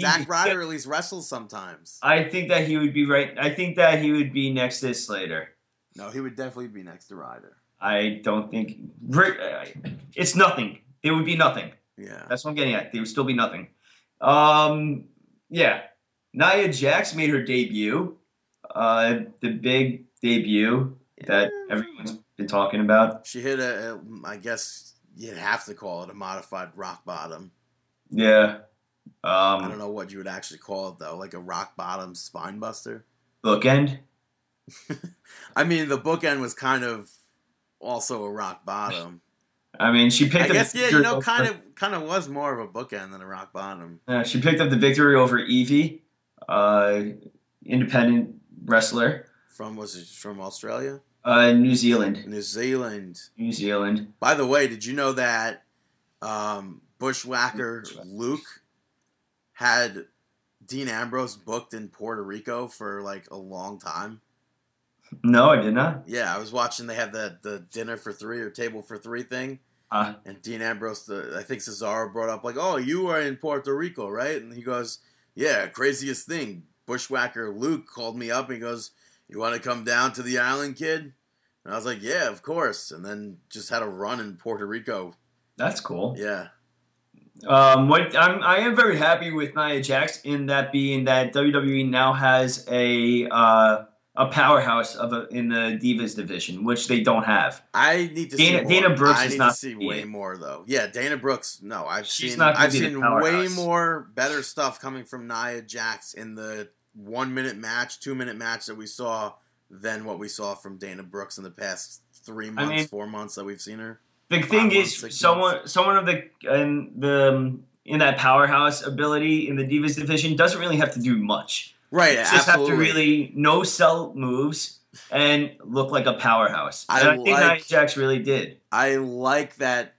Zack Ryder at least wrestles sometimes. I think that he would be right. I think that he would be next to Slater. No, he would definitely be next to Ryder. I don't think it's nothing. It would be nothing. Yeah, that's what I'm getting at. There would still be nothing. Yeah, Nia Jax made her debut. The big debut that everyone's been talking about. She hit I guess you'd have to call it a modified rock bottom. Yeah. I don't know what you would actually call it, though. Like a rock bottom spine buster? Bookend? I mean, the bookend was kind of also a rock bottom. I mean, she picked up... I guess, yeah, you know, kind of was more of a bookend than a rock bottom. Yeah, she picked up the victory over Evie, independent wrestler. From Australia? New Zealand. New Zealand. By the way, did you know that Bushwhacker Luke... had Dean Ambrose booked in Puerto Rico for, like, a long time? No, I did not. Yeah, I was watching. They had the dinner for three or table for three thing. And Dean Ambrose, I think Cesaro brought up, like, oh, you are in Puerto Rico, right? And he goes, yeah, craziest thing. Bushwhacker Luke called me up and he goes, you want to come down to the island, kid? And I was like, yeah, of course. And then just had a run in Puerto Rico. That's cool. Yeah. I am very happy with Nia Jax in that being that WWE now has a powerhouse in the Divas division, which they don't have. I need to see more. Dana Brooks is not. I need to see way more though. Yeah, Dana Brooks. No, I've seen way more better stuff coming from Nia Jax in the 1 minute match, 2 minute match that we saw than what we saw from Dana Brooks in the past 3 months, 4 months that we've seen her. The thing is, someone of in that powerhouse ability in the Divas division doesn't really have to do much. Right, absolutely. Just have to really no-sell moves and look like a powerhouse. I think Nia Jax really did. I like that.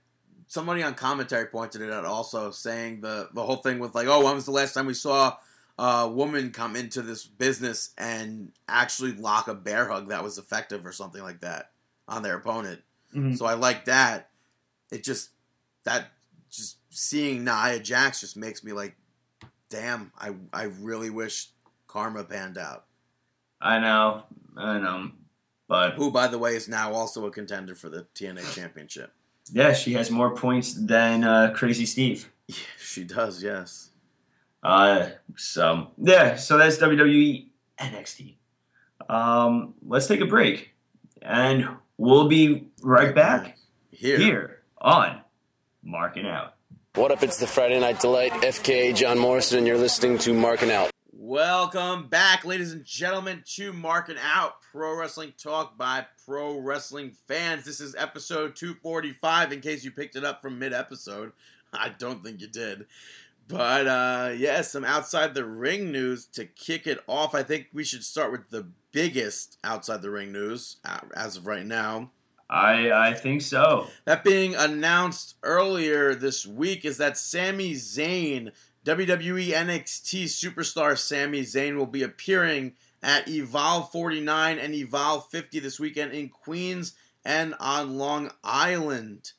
Somebody on commentary pointed it out also, saying the whole thing with like, oh, when was the last time we saw a woman come into this business and actually lock a bear hug that was effective or something like that on their opponent? Mm-hmm. So I like that. It just seeing Nia Jax just makes me like, damn, I really wish karma panned out. I know. But who, by the way, is now also a contender for the TNA Championship. Yeah, she has more points than Crazy Steve. Yeah, she does, yes. So that's WWE NXT. Let's take a break. And we'll be right back here on Marking Out. What up? It's the Friday Night Delight, FKA John Morrison, and you're listening to Marking Out. Welcome back, ladies and gentlemen, to Marking Out, pro wrestling talk by pro wrestling fans. This is episode 245, in case you picked it up from mid-episode. I don't think you did. But, some outside the ring news to kick it off. I think we should start with the biggest outside the ring news as of right now. I think so. That being announced earlier this week is that Sami Zayn, WWE NXT superstar Sami Zayn, will be appearing at Evolve 49 and Evolve 50 this weekend in Queens and on Long Island.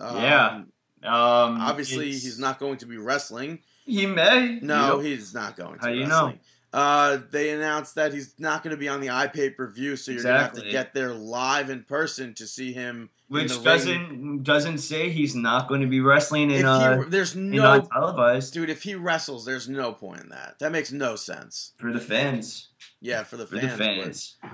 Obviously, he's not going to be wrestling. He may. No, he's not going to be wrestling. How do you know? They announced that he's not going to be on the iPay-per-view, so you're going to have to get there live in person to see him. Which doesn't say he's not going to be wrestling in televised. Dude, if he wrestles, there's no point in that. That makes no sense. For the fans. Yeah, for the fans. But,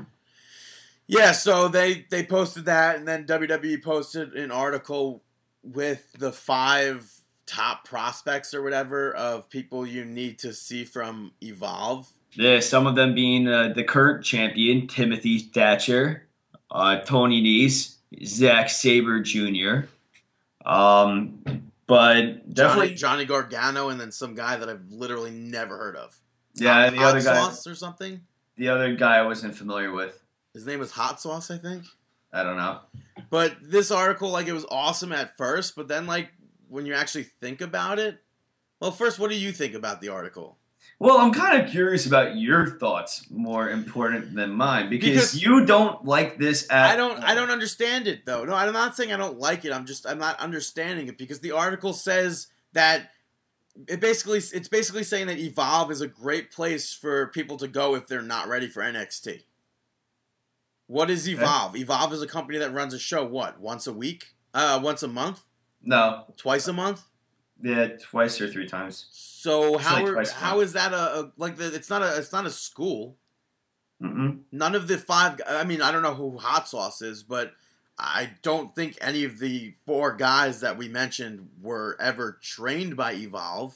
yeah, so they posted that, and then WWE posted an article with the 5 top prospects or whatever of people you need to see from Evolve. Yeah, some of them being the current champion, Timothy Thatcher, Tony Nese, Zack Sabre Jr., But definitely Johnny Gargano, and then some guy that I've literally never heard of. Yeah, and the other guy, Hot Sauce or something. The other guy I wasn't familiar with. His name was Hot Sauce, I think. I don't know. But this article, like, it was awesome at first, but then, like, when you actually think about it, well, first, what do you think about the article? Well, I'm kind of curious about your thoughts, more important than mine, because you don't like this at all. I don't understand it, though. No, I'm not saying I don't like it. I'm not understanding it, because the article says that it's basically saying that Evolve is a great place for people to go if they're not ready for NXT. What is Evolve? Okay. Evolve is a company that runs a show, what, once a week? Once a month? No. Twice a month? Yeah, twice or three times. So it's how is that it's not a school? Mm-mm. None of the five. I mean, I don't know who Hot Sauce is, but I don't think any of the four guys that we mentioned were ever trained by Evolve.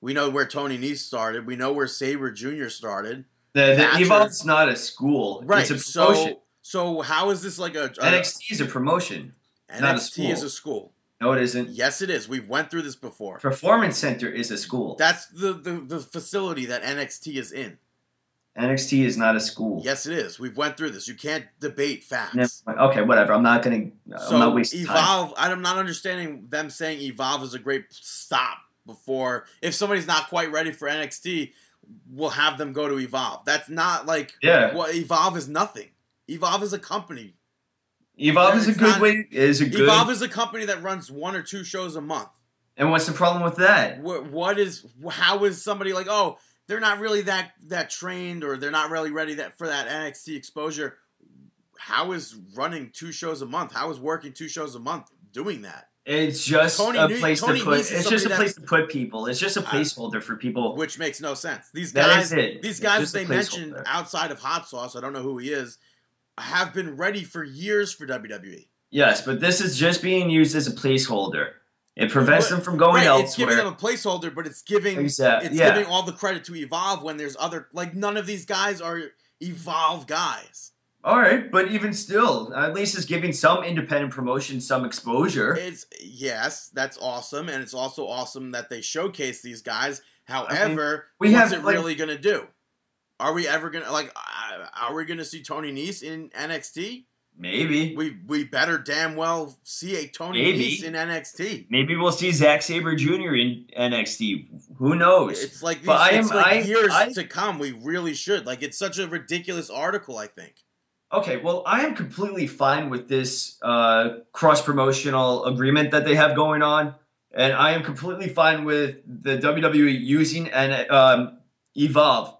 We know where Tony Nese started. We know where Sabre Jr. started. The Evolve's not a school, right? It's a promotion. So how is this like a NXT is a promotion? NXT is a school. No, it isn't. Yes, it is. We've went through this before. Performance Center is a school. That's the facility that NXT is in. NXT is not a school. Yes, it is. We've went through this. You can't debate facts. Okay, whatever. I'm not going to waste Evolve, time. I'm not understanding them saying Evolve is a great stop before. If somebody's not quite ready for NXT, we'll have them go to Evolve. That's not like... Yeah. Well, Evolve is nothing. Evolve is a company. Evolve is a good way. Evolve is a company that runs one or two shows a month. And what's the problem with that? How is somebody like, oh, they're not really that trained, or they're not really ready for that NXT exposure? How is running two shows a month? How is working two shows a month doing that? It's just a place to put people. It's just a placeholder for people, which makes no sense. These guys they mentioned outside of Hot Sauce, I don't know who he is, have been ready for years for WWE. Yes, but this is just being used as a placeholder. It prevents them from going elsewhere. It's giving them a placeholder, but it's giving all the credit to Evolve when there's other... Like, none of these guys are Evolve guys. All right, but even still, at least it's giving some independent promotion some exposure. Yes, that's awesome, and it's also awesome that they showcase these guys. However, really going to do? Are we ever going to... Are we going to see Tony Nese in NXT? Maybe. We better damn well see a Tony Nese in NXT. Maybe we'll see Zack Sabre Jr. in NXT. Who knows? It's like years to come. We really should. Like, it's such a ridiculous article, I think. Okay, well, I am completely fine with this cross-promotional agreement that they have going on. And I am completely fine with the WWE using Evolve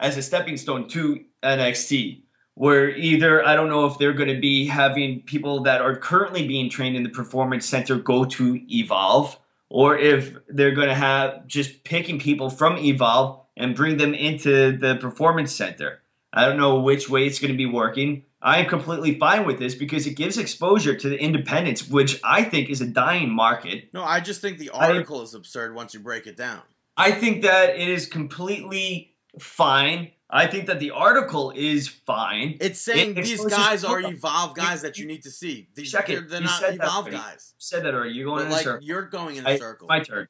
as a stepping stone to NXT, where either I don't know if they're going to be having people that are currently being trained in the Performance Center go to Evolve, or if they're going to have just picking people from Evolve and bring them into the Performance Center. I don't know which way it's going to be working. I am completely fine with this because it gives exposure to the independents, which I think is a dying market. No, I just think the article is absurd once you break it down. I think that it is completely fine. I think that the article is fine. It's saying these guys are Evolve guys that you need to see. They're not Evolve guys. You said that already. You're going in a circle. You're going in a circle. My turn.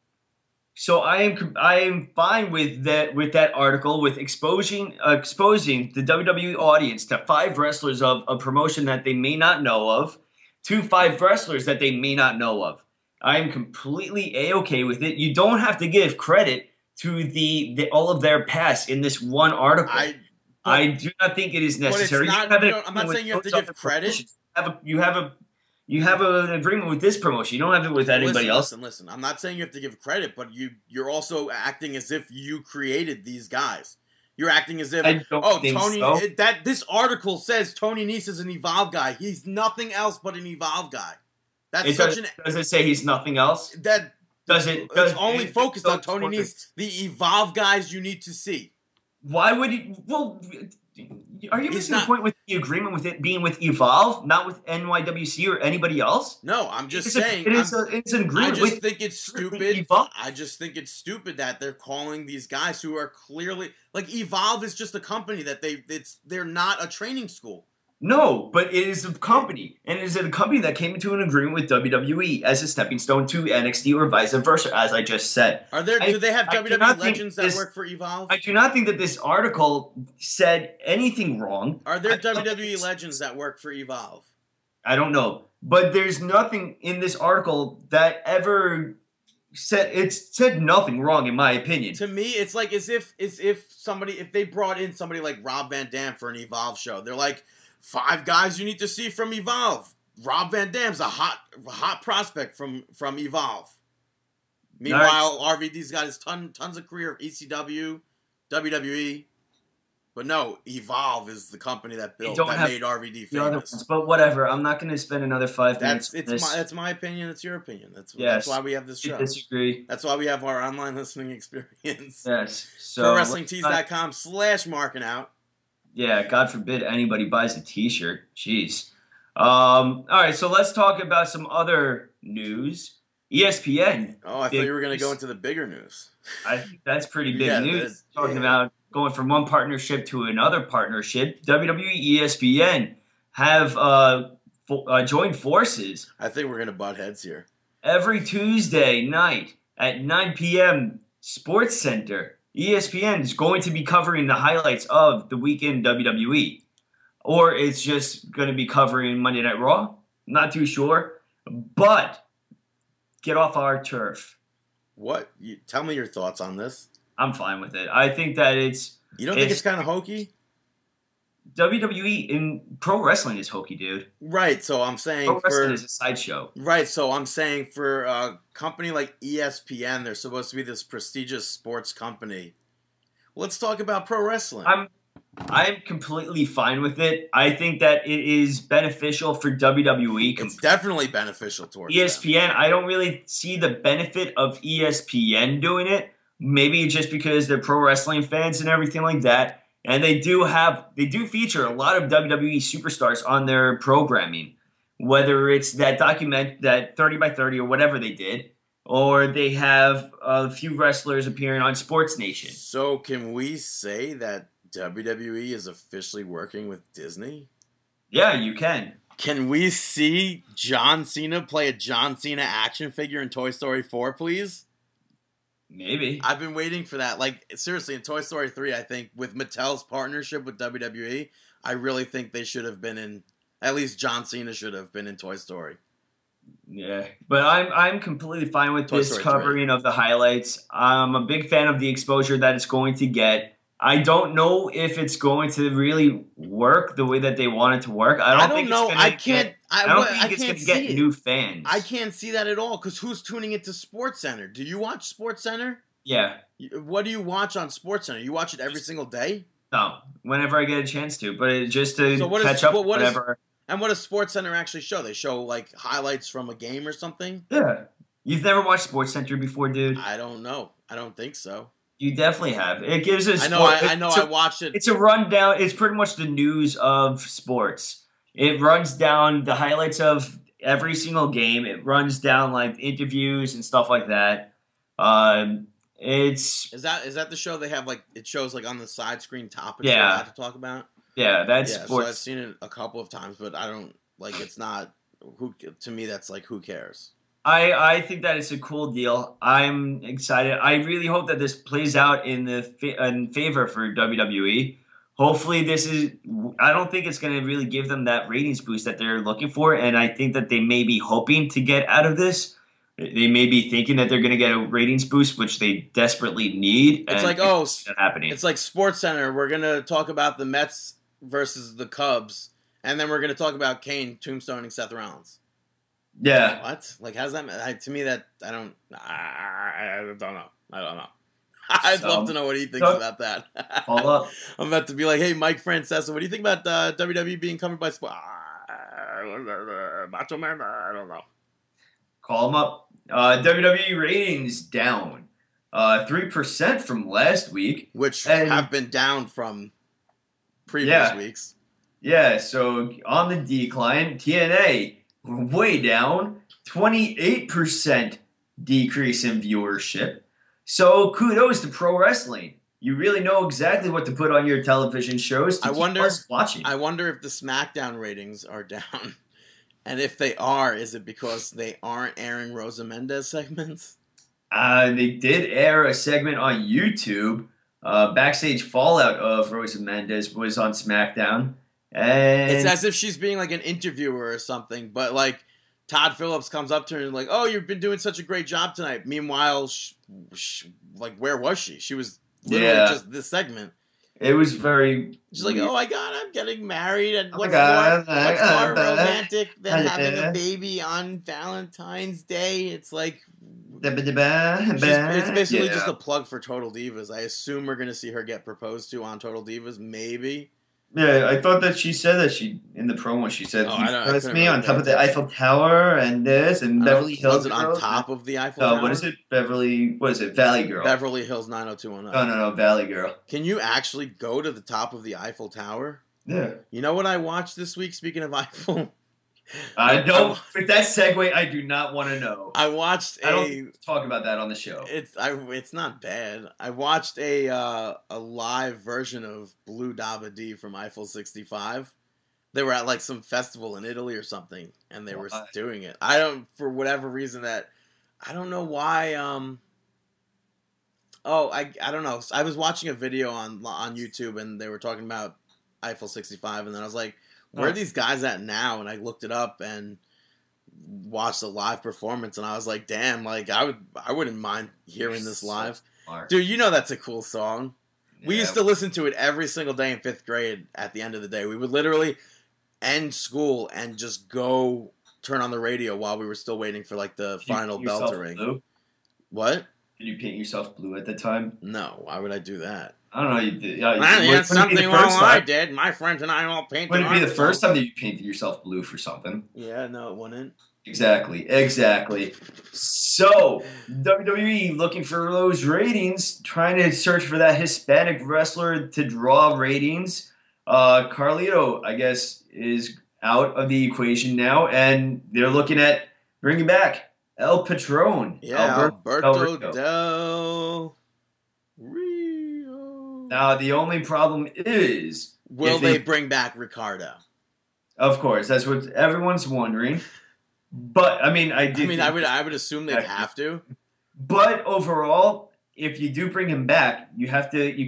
So I am fine with that article, with exposing the WWE audience to five wrestlers of a promotion that they may not know of, to five wrestlers that they may not know of. I am completely A-okay with it. You don't have to give credit to the all of their past in this one article. I do not think it is necessary. I'm not saying you have to give credit. You have an agreement with this promotion. You don't have it with anybody else. Listen. I'm not saying you have to give credit, but you're also acting as if you created these guys. You're acting as if this article says Tony Nese is an Evolve guy. He's nothing else but an Evolve guy. Does it say he's nothing else? It's only focused on Tony Nese, the Evolve guys you need to see. Why would you? Well, are you missing the point with the agreement with it being with Evolve, not with NYWC or anybody else? No, I'm just saying. It's an agreement. I just think it's stupid. Evolve. I just think it's stupid that they're calling these guys who are clearly like Evolve is just a company that they're not a training school. No, but it is a company, and it is a company that came into an agreement with WWE as a stepping stone to NXT or vice versa, as I just said. Are there? Do they have WWE legends that work for Evolve? I do not think that this article said anything wrong. Are there WWE legends that work for Evolve? I don't know, but there's nothing in this article that ever said nothing wrong, in my opinion. To me, it's like if they brought in somebody like Rob Van Dam for an Evolve show, they're like, 5 guys you need to see from Evolve. Rob Van Dam's a hot prospect from Evolve. Meanwhile, nice. RVD's got his tons of career of ECW, WWE. But no, Evolve is the company that made RVD famous. But whatever, I'm not going to spend another 5 minutes on this. That's my opinion, it's your opinion. That's why we have this show. I disagree. That's why we have our online listening experience. Yes. So ProWrestlingTees.com/marking out. Yeah, God forbid anybody buys a t-shirt. Jeez. All right, so let's talk about some other news. ESPN. Oh, I thought you were going to go into the bigger news. I think that's pretty big news. Talking about going from one partnership to another partnership. WWE ESPN have joined forces. I think we're going to butt heads here. Every Tuesday night at 9 p.m. SportsCenter, ESPN is going to be covering the highlights of the weekend WWE. Or it's just going to be covering Monday Night Raw. Not too sure. But get off our turf. What? Tell me your thoughts on this. I'm fine with it. I think that it's... You don't think it's kind of hokey? WWE in pro wrestling is hokey, dude. Right, so I'm saying pro wrestling is a sideshow. Right, so I'm saying for a company like ESPN, they're supposed to be this prestigious sports company. Let's talk about pro wrestling. I'm completely fine with it. I think that it is beneficial for WWE. It's definitely beneficial towards ESPN. Them. I don't really see the benefit of ESPN doing it. Maybe just because they're pro wrestling fans and everything like that. And they do feature a lot of WWE superstars on their programming, whether it's that document, that 30 by 30 or whatever they did, or they have a few wrestlers appearing on Sports Nation. So can we say that WWE is officially working with Disney? Yeah, you can. Can we see John Cena play a John Cena action figure in Toy Story 4, please? Maybe. I've been waiting for that. Like, seriously, in Toy Story 3, I think, with Mattel's partnership with WWE, I really think they should have been in, at least John Cena should have been in Toy Story. Yeah, but I'm completely fine with this covering of the highlights. I'm a big fan of the exposure that it's going to get. I don't know if it's going to really work the way that they want it to work. I don't think it's going to get new fans. I can't see that at all because who's tuning into SportsCenter? Do you watch SportsCenter? Yeah. What do you watch on SportsCenter? You watch it every single day? No, whenever I get a chance to, but just to catch up whatever. And what does SportsCenter actually show? They show like highlights from a game or something? Yeah. You've never watched SportsCenter before, dude? I don't know. I don't think so. You definitely have. It gives us. I watched it. It's a rundown. It's pretty much the news of sports. It runs down the highlights of every single game. It runs down like interviews and stuff like that. Is that the show they have? Like it shows like on the side screen topics you're allowed to talk about. Yeah, that's sports. So I've seen it a couple of times, but I don't like. It's not who to me. That's like who cares. I think that it's a cool deal. I'm excited. I really hope that this plays out in favor for WWE. Hopefully this is – I don't think it's going to really give them that ratings boost that they're looking for, and I think that they may be hoping to get out of this. They may be thinking that they're going to get a ratings boost, which they desperately need. It's like, oh, it's like SportsCenter. We're going to talk about the Mets versus the Cubs, and then we're going to talk about Kane tombstoning Seth Rollins. Yeah. What? Like, how's that? To me, that I don't know. I'd love to know what he thinks about that. Up. I'm about to be like, hey, Mike Francesa, what do you think about WWE being covered by Macho Man? I don't know. Call him up. WWE ratings down 3% from last week, which have been down from previous weeks. Yeah. So on the decline, TNA. Way down, 28% decrease in viewership. So kudos to pro wrestling. you really know exactly what to put on your television shows to keep us watching. I wonder if the SmackDown ratings are down. And if they are, is it because they aren't airing Rosa Mendez segments? They did air a segment on YouTube. Backstage fallout of Rosa Mendez was on SmackDown. And it's as if she's being like an interviewer or something, but like Todd Phillips comes up to her and like, oh, you've been doing such a great job tonight. Meanwhile, like, where was she? She was literally just this segment. It was very... She's like, oh my God, I'm getting married. And what's more romantic than having a baby on Valentine's Day? It's like... It's basically just a plug for Total Divas. I assume we're going to see her get proposed to on Total Divas, maybe. Yeah, I thought that she said that she in the promo. She said, "You proposed me on top of the Eiffel Tower and this and Beverly Hills." Was it on top of the Eiffel Tower? What is it, Beverly? What is it, Valley Girl? Beverly Hills 90210. No, Valley Girl. Can you actually go to the top of the Eiffel Tower? Yeah. You know what I watched this week? Speaking of Eiffel. I don't. With that segue, I do not want to know. I don't talk about that on the show. It's not bad. I watched a live version of Blue Dava D from Eiffel 65. They were at like some festival in Italy or something, and they were doing it. For whatever reason I don't know why. I don't know. I was watching a video on YouTube, and they were talking about Eiffel 65, and then I was like, where are these guys at now? And I looked it up and watched the live performance, and I was like, damn, like I wouldn't mind hearing this live. Smart. Dude, you know that's a cool song. Yeah. We used to listen to it every single day in fifth grade at the end of the day. We would literally end school and just go turn on the radio while we were still waiting for like the final bell to ring. Blue? What? Did you paint yourself blue at the time? No, why would I do that? I don't know. That's something wrong I did. My friends and I all painted. Wouldn't it be the first time that you painted yourself blue for something? Yeah, no, it wouldn't. Exactly. So, WWE looking for those ratings, trying to search for that Hispanic wrestler to draw ratings. Carlito, I guess, is out of the equation now, and they're looking at bringing back El Patron. Yeah, Alberto Del Rio. Now, the only problem is... will they bring back Ricardo? Of course. That's what everyone's wondering. But, I would assume they'd have to. But, overall, if you do bring him back, you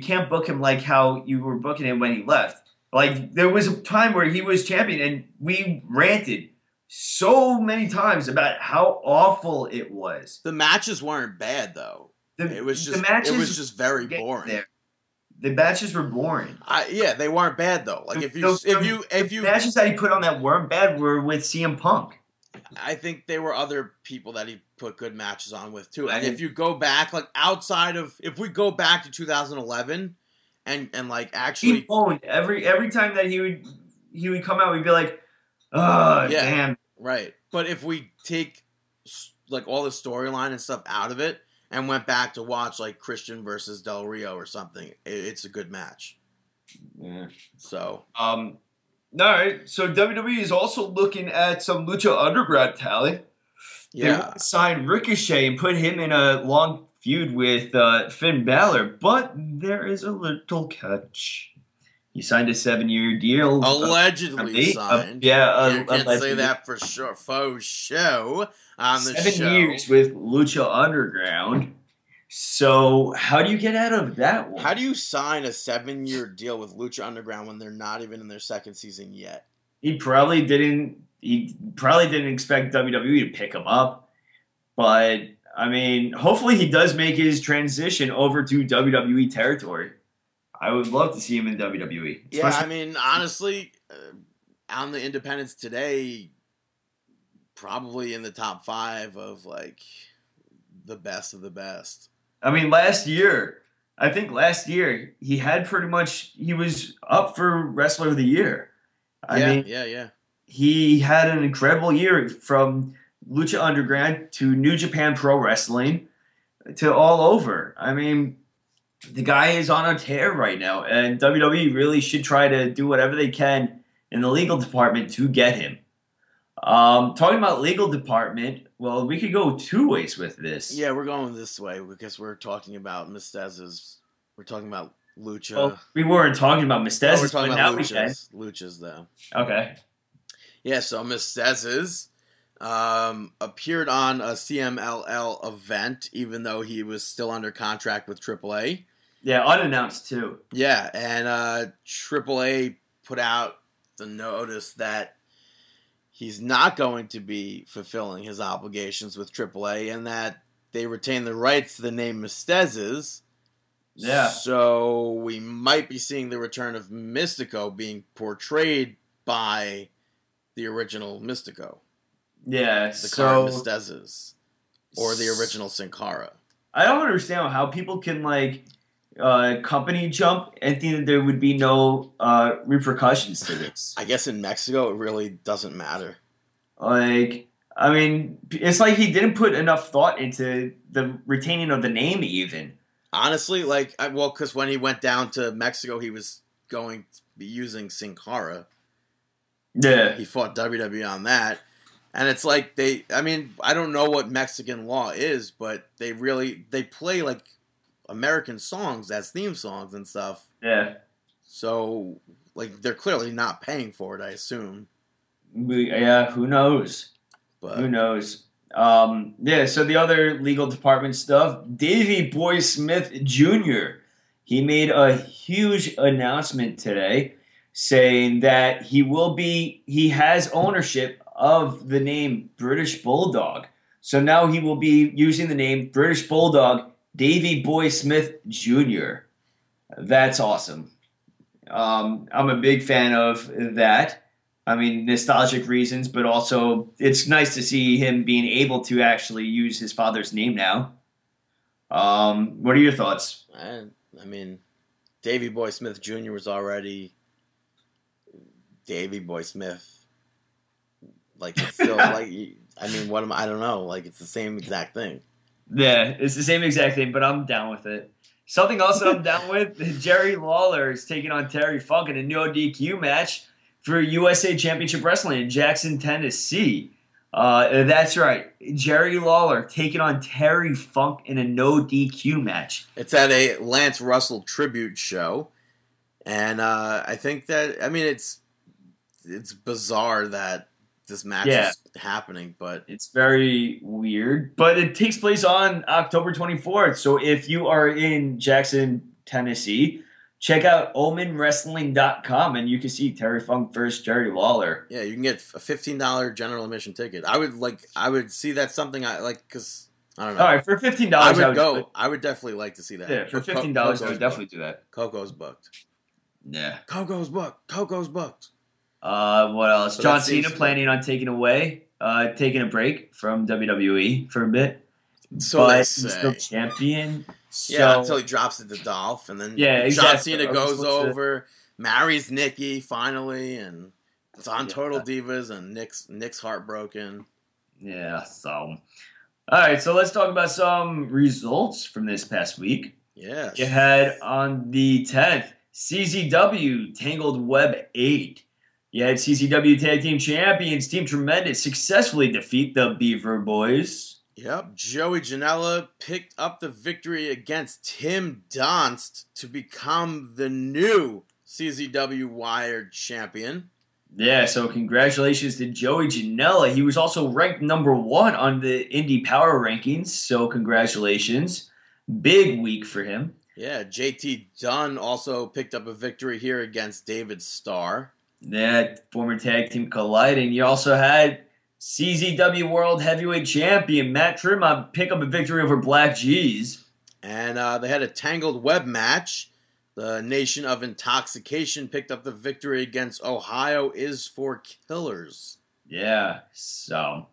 can't book him like how you were booking him when he left. Like, there was a time where he was champion, and we ranted so many times about how awful it was. The matches weren't bad, though. It was just very boring. The matches were boring. Yeah, they weren't bad though. Like if you matches that he put on that weren't bad were with CM Punk. I think there were other people that he put good matches on with too. And if you go back, like if we go back to 2011, and like actually, he owned every time that he would come out, we'd be like, oh yeah, damn, right. But if we take like all the storyline and stuff out of it, and went back to watch like Christian versus Del Rio or something, it's a good match. Yeah. So. All right. So WWE is also looking at some Lucha Underground talent. Yeah. They signed Ricochet and put him in a long feud with Finn Balor, but there is a little catch. He signed a 7-year deal. Allegedly signed. You can't say that for sure. Faux show. On the 7 years with Lucha Underground. So how do you get out of that one? How do you sign a 7-year deal with Lucha Underground when they're not even in their second season yet? He probably didn't expect WWE to pick him up. But, I mean, hopefully he does make his transition over to WWE territory. I would love to see him in WWE. Yeah, I mean, honestly, on the independents today, probably in the top 5 of, like, the best of the best. I mean, last year, he had pretty much, he was up for Wrestler of the Year. I mean, he had an incredible year from Lucha Underground to New Japan Pro Wrestling to all over. I mean, the guy is on a tear right now, and WWE really should try to do whatever they can in the legal department to get him. Talking about legal department, well, we could go two ways with this. Yeah, we're going this way because we're talking about Mestez's We're talking about Lucha. Well, we weren't talking about Mistez's. No, we're talking about Luchas. Luchas, though. Okay. Yeah, so Mistez's appeared on a CMLL event, even though he was still under contract with AAA. Yeah, unannounced, too. Yeah, and AAA put out the notice that he's not going to be fulfilling his obligations with AAA, and that they retain the rights to the name Mistez's. Yeah. So we might be seeing the return of Mystico being portrayed by the original Mystico. Yeah. The current Mistez's. Or the original Sin Cara. I don't understand how people can, like, company jump and think that there would be no repercussions to this. I guess in Mexico it really doesn't matter. Like, I mean, it's like he didn't put enough thought into the retaining of the name even. Honestly, like, well, because when he went down to Mexico, he was going to be using Sin Cara. Yeah. He fought WWE on that. And it's like I mean, I don't know what Mexican law is, but they play, like, American songs as theme songs and stuff. Yeah. So, like, they're clearly not paying for it, I assume. Yeah, who knows? But who knows? Yeah, so the other legal department stuff, Davey Boy Smith Jr., he made a huge announcement today saying that he has ownership of the name British Bulldog. So now he will be using the name British Bulldog Davey Boy Smith Jr. That's awesome. I'm a big fan of that. I mean, nostalgic reasons, but also it's nice to see him being able to actually use his father's name now. What are your thoughts? I mean, Davey Boy Smith Jr. was already Davey Boy Smith. Like, it's still, like, I mean, I don't know. Like, it's the same exact thing. Yeah, it's the same exact thing, but I'm down with it. Something else that I'm down with, Jerry Lawler is taking on Terry Funk in a no DQ match for USA Championship Wrestling in Jackson, Tennessee. That's right. Jerry Lawler taking on Terry Funk in a no DQ match. It's at a Lance Russell tribute show. And I think that, I mean, it's bizarre that this match is happening, but it's very weird. But it takes place on October 24th. So if you are in Jackson, Tennessee, check out omenwrestling.com, and you can see Terry Funk versus Jerry Lawler. Yeah, you can get a $15 general admission ticket. I would see that's something I like, because I don't know. All right, for $15, I would go. Like, I would definitely like to see that. Yeah, for $15, I would definitely do that. Coco's booked. Yeah, Coco's booked. Coco's booked. What else? So John Cena planning on taking a break from WWE for a bit. So but he's still champion. So, yeah, until he drops it to Dolph, and then John Cena goes over, marries Nikki finally, and it's on Total Divas, and Nick's heartbroken. Yeah, so. All right, so let's talk about some results from this past week. Yeah. You had on the 10th, CZW Tangled Web 8. You had CZW Tag Team Champions Team Tremendous successfully defeat the Beaver Boys. Yep, Joey Janela picked up the victory against Tim Donst to become the new CZW Wired champion. Yeah, so congratulations to Joey Janela. He was also ranked number 1 on the Indie Power Rankings, so congratulations. Big week for him. Yeah, JT Dunn also picked up a victory here against David Starr. That former tag team colliding. You also had CZW World Heavyweight Champion Matt Tremont pick up a victory over Black G's. And they had a Tangled Web match. The Nation of Intoxication picked up the victory against Ohio Is For Killers. Yeah, so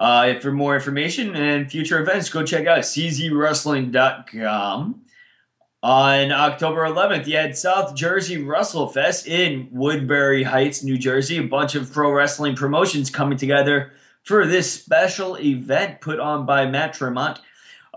for more information and future events, go check out czwrestling.com. On October 11th, you had South Jersey WrestleFest in Woodbury Heights, New Jersey. A bunch of pro wrestling promotions coming together for this special event put on by Matt Tremont.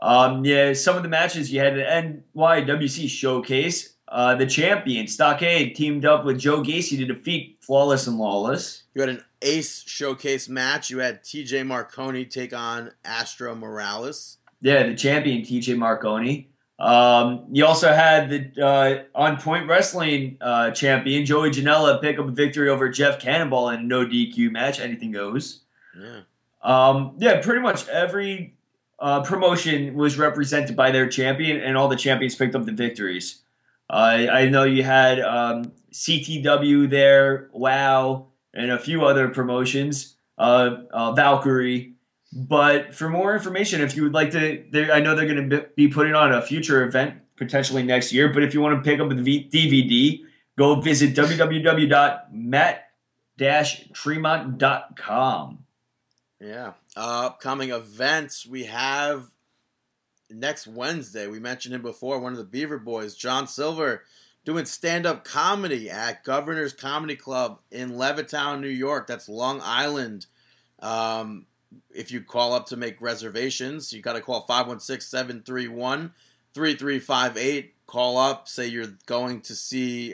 Some of the matches, you had an NYWC showcase. The champion, Stockade, teamed up with Joe Gacy to defeat Flawless and Lawless. You had an Ace showcase match. You had TJ Marconi take on Astro Morales. Yeah, the champion, TJ Marconi. You also had the On Point Wrestling champion Joey Janela pick up a victory over Jeff Cannonball in a no DQ match. Anything goes. Yeah. Yeah, pretty much every promotion was represented by their champion, and all the champions picked up the victories. I know you had CTW there, WOW, and a few other promotions, Valkyrie. But for more information, if you would like to, I know they're going to be putting on a future event potentially next year, but if you want to pick up the DVD, go visit www.matt-tremont.com. Yeah. Upcoming events, we have next Wednesday. We mentioned him before, one of the Beaver Boys, John Silver, doing stand-up comedy at Governor's Comedy Club in Levittown, New York. That's Long Island. If you call up to make reservations, you got to call 516-731-3358. Call up, say you're going to see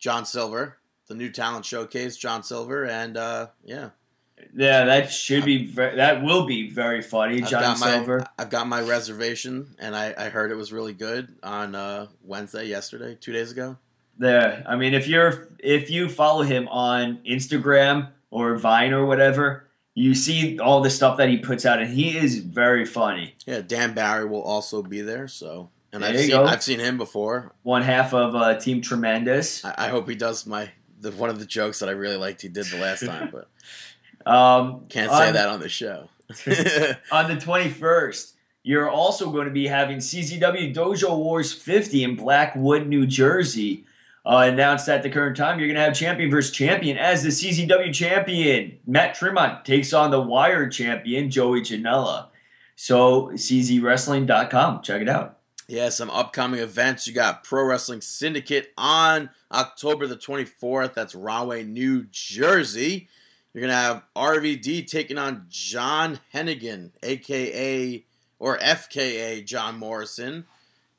John Silver, the New Talent Showcase, John Silver, and yeah. Yeah, that should be that will be very funny, John Silver. I've got my reservation, and I heard it was really good on Wednesday, yesterday, 2 days ago. Yeah, I mean, if you follow him on Instagram or Vine or whatever, you see all the stuff that he puts out, and he is very funny. Yeah, Dan Barry will also be there, so. And there I've seen him before. One half of Team Tremendous. I hope he does one of the jokes that I really liked he did the last time, but. Can't say that on the show. On the 21st, you're also going to be having CZW Dojo Wars 50 in Blackwood, New Jersey. Announced at the current time, you're going to have champion versus champion as the CZW champion, Matt Tremont, takes on the Wire champion, Joey Janela. So, czwrestling.com. Check it out. Yeah, some upcoming events. You got Pro Wrestling Syndicate on October the 24th. That's Rahway, New Jersey. You're going to have RVD taking on John Hennigan, a.k.a. or FKA John Morrison,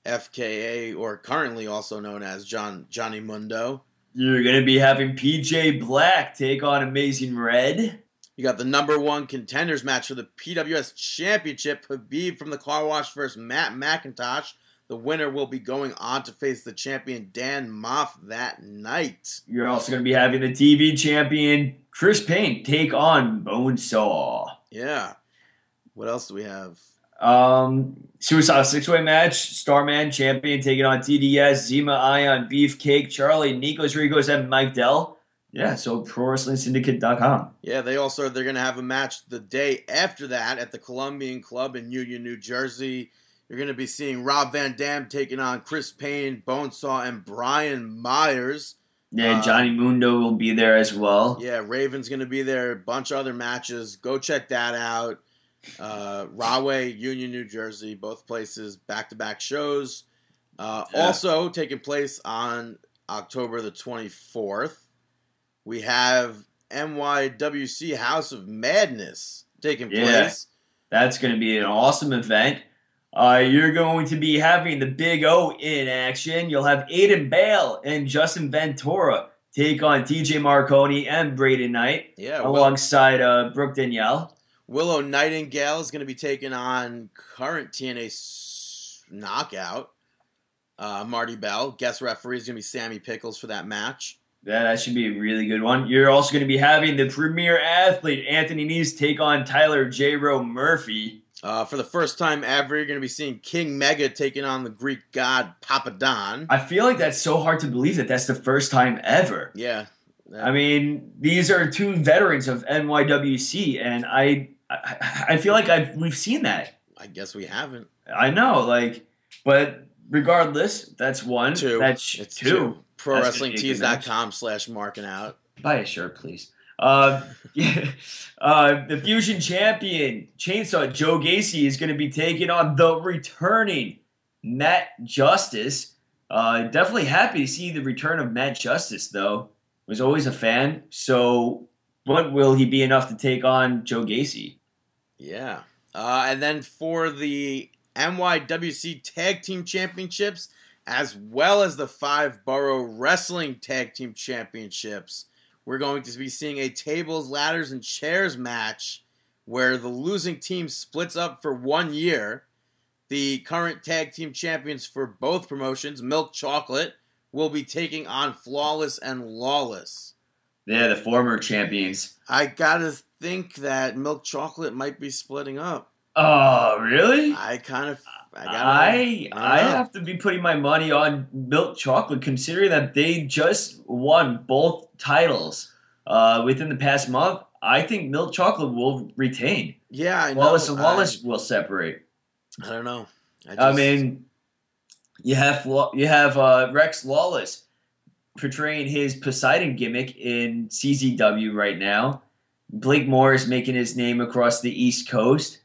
FKA or currently also known as Johnny Mundo. You're going to be having PJ Black take on Amazing Red. You got the number one contenders match for the PWS Championship, Khabib from the Car Wash versus Matt McIntosh. The winner will be going on to face the champion Dan Moff that night. You're also going to be having the TV champion Chris Payne take on Bonesaw. Yeah. What else do we have? Suicide six-way match. Starman champion taking on TDS, Zima, Ion, Beefcake, Charlie, Nikos Ricos, and Mike Dell. Yeah, so ProWrestlingSyndicate.com. Yeah, they're going to have a match the day after that at the Columbian Club in Union, New Jersey. You're going to be seeing Rob Van Dam taking on Chris Payne, Bonesaw, and Brian Myers. Yeah, Johnny Mundo will be there as well. Yeah, Raven's going to be there. A bunch of other matches. Go check that out. Rahway, Union, New Jersey, both places, back-to-back shows. Also taking place on October the 24th, we have NYWC House of Madness taking place. That's going to be an awesome event. You're going to be having the Big O in action. You'll have Aiden Bale and Justin Ventura take on TJ Marconi and Braden Knight alongside Brooke Danielle. Willow Nightingale is going to be taking on current TNA knockout, Marty Bell. Guest referee is going to be Sammy Pickles for that match. Yeah, that should be a really good one. You're also going to be having the premier athlete, Anthony Neese, take on Tyler J-Row Murphy. For the first time ever, you're going to be seeing King Mega taking on the Greek god Papa Don. I feel like that's so hard to believe that that's the first time ever. Yeah. I mean, these are two veterans of NYWC, and I feel like we've seen that. I guess we haven't. I know, but regardless, that's one. Two. It's two. ProWrestlingTees.com/marking out. Buy a shirt, please. The Fusion Champion, Chainsaw Joe Gacy, is going to be taking on the returning Matt Justice. Definitely happy to see the return of Matt Justice, though. Was always a fan. So what will he be enough to take on Joe Gacy? Yeah. And then for the NYWC Tag Team Championships, as well as the Five Borough Wrestling Tag Team Championships, we're going to be seeing a tables, ladders, and chairs match where the losing team splits up for 1 year. The current tag team champions for both promotions, Milk Chocolate, will be taking on Flawless and Lawless. Yeah, the former champions. I gotta think that Milk Chocolate might be splitting up. Oh, really? I have to be putting my money on Milk Chocolate, considering that they just won both titles within the past month. I think Milk Chocolate will retain. Yeah, I know. Wallace and Wallace will separate. I don't know. You have Rex Lawless portraying his Poseidon gimmick in CZW right now. Blake Morris making his name across the East Coast.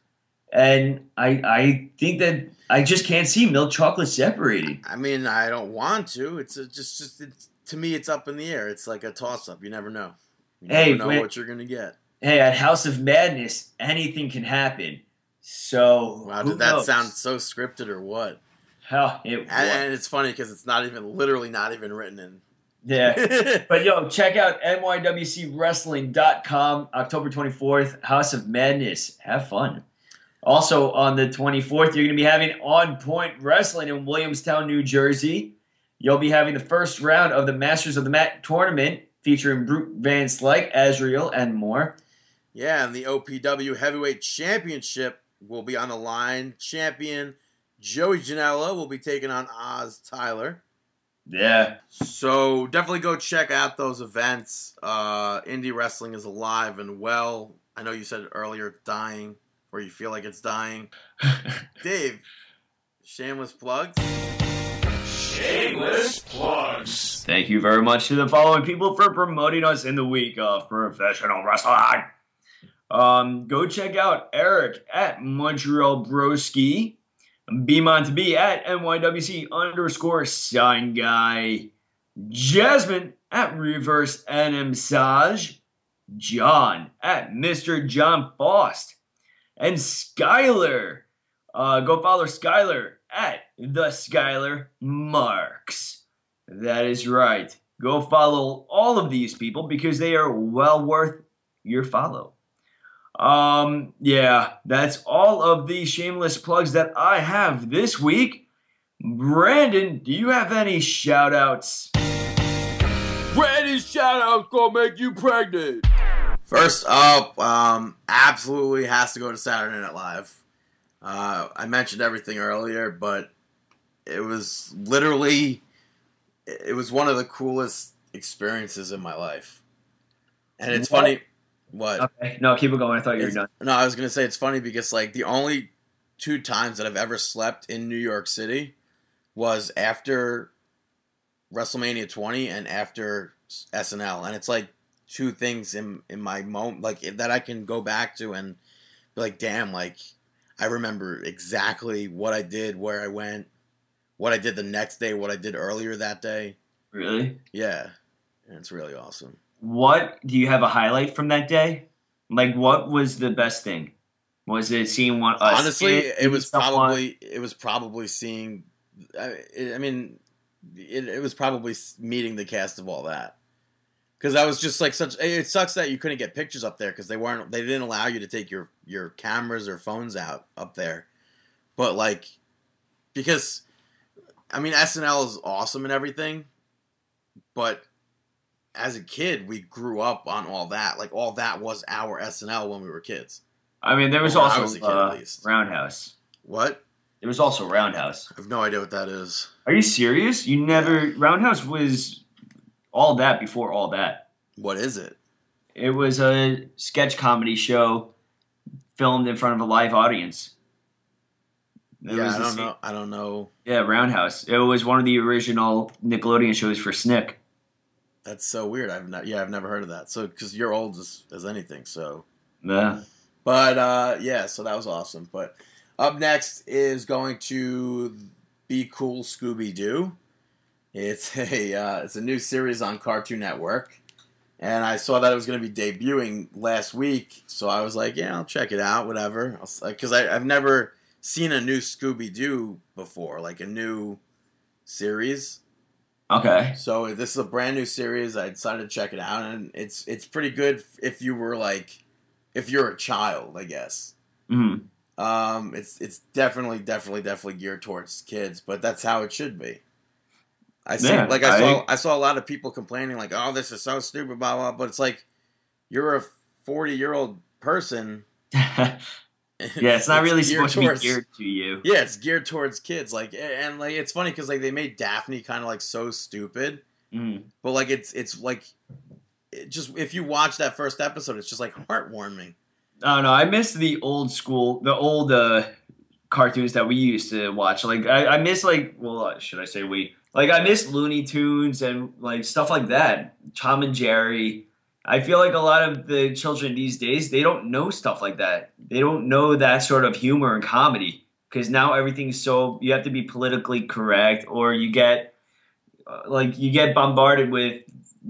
And I think that I just can't see Milk Chocolate separating. I mean, I don't want to. To me, it's up in the air. It's like a toss-up. You never know. You never know what you're going to get. Hey, at House of Madness, anything can happen. So, wow, did that sound so scripted or what? Hell, it was. And it's funny because it's not even written in. Yeah. But, yo, check out nywcwrestling.com, October 24th, House of Madness. Have fun. Also, on the 24th, you're going to be having On Point Wrestling in Williamstown, New Jersey. You'll be having the first round of the Masters of the Mat tournament featuring Brute Van Slyke, Azriel, and more. Yeah, and the OPW Heavyweight Championship will be on the line. Champion Joey Janela will be taking on Oz Tyler. Yeah. So definitely go check out those events. Indie wrestling is alive and well. I know you said earlier, dying. Or you feel like it's dying. Dave, shameless plugs. Shameless plugs. Thank you very much to the following people for promoting us in the week of professional wrestling. Go check out Eric at Montreal Broski. Bmont B at NYWC_SignGuy. Jasmine at Reverse NMSage. John at Mr. John Faust. And Skyler, go follow Skyler at the Skyler Marks. That is right. Go follow all of these people because they are well worth your follow. Yeah, that's all of the shameless plugs that I have this week. Brandon, do you have any shout outs? Brandon's shout outs gonna make you pregnant. First up, absolutely has to go to Saturday Night Live. I mentioned everything earlier, but it was one of the coolest experiences in my life. And it's funny. What? Okay. No, keep it going. I thought you were done. No, I was going to say it's funny because like the only two times that I've ever slept in New York City was after WrestleMania 20 and after SNL. And it's like, two things in my moment like that I can go back to and be like, damn, like I remember exactly what I did, where I went, what I did the next day, what I did earlier that day. Really? Yeah. And it's really awesome. What do you have a highlight from that day? Like what was the best thing? Was it seeing one? Honestly, it was probably seeing. I mean, it was probably meeting the cast of All That. Because I was just like it sucks that you couldn't get pictures up there because they didn't allow you to take your cameras or phones out up there. But like, because, I mean, SNL is awesome and everything. But as a kid, we grew up on All That. Like All That was our SNL when we were kids. I mean, there was also Roundhouse. What? There was also Roundhouse. I have no idea what that is. Are you serious? You never, Roundhouse was... All That before All That. What is it? It was a sketch comedy show filmed in front of a live audience. I don't know. Yeah, Roundhouse. It was one of the original Nickelodeon shows for SNCC. That's so weird. I've never heard of that. So because you're old as anything. So yeah. But so that was awesome. But up next is going to be Cool Scooby Doo. It's a new series on Cartoon Network, and I saw that it was going to be debuting last week, so I was like, yeah, I'll check it out, whatever. Because I've never seen a new Scooby-Doo before, like a new series. Okay. So this is a brand new series. I decided to check it out, and it's pretty good if you're a child, I guess. Mm-hmm. It's definitely geared towards kids, but that's how it should be. I saw a lot of people complaining like, "Oh, this is so stupid," blah blah. But it's like you're a 40-year-old person. It's not really supposed to be geared to you. Yeah, it's geared towards kids. And it's funny because they made Daphne kind of so stupid, but it's just if you watch that first episode, it's just heartwarming. Oh no, I miss the old school, cartoons that we used to watch. I miss should I say we? I miss Looney Tunes and stuff like that. Tom and Jerry. I feel a lot of the children these days, they don't know stuff like that. They don't know that sort of humor and comedy because now everything's you have to be politically correct or you get bombarded with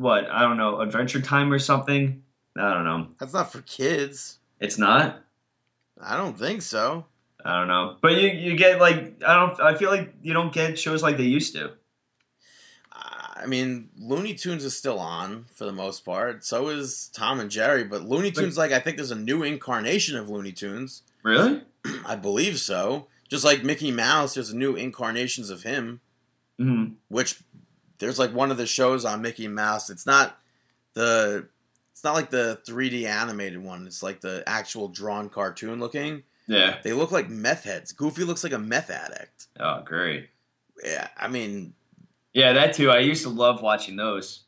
Adventure Time or something. I don't know. That's not for kids. It's not? I don't think so. I don't know. But you get I feel you don't get shows like they used to. I mean, Looney Tunes is still on for the most part. So is Tom and Jerry. But Looney Tunes, I think there's a new incarnation of Looney Tunes. Really? I believe so. Just like Mickey Mouse, there's new incarnations of him. Mm-hmm. Which there's one of the shows on Mickey Mouse. It's not like the 3D animated one. It's the actual drawn cartoon looking. Yeah. They look like meth heads. Goofy looks like a meth addict. Oh, great. Yeah, I mean... Yeah, that too. I used to love watching those.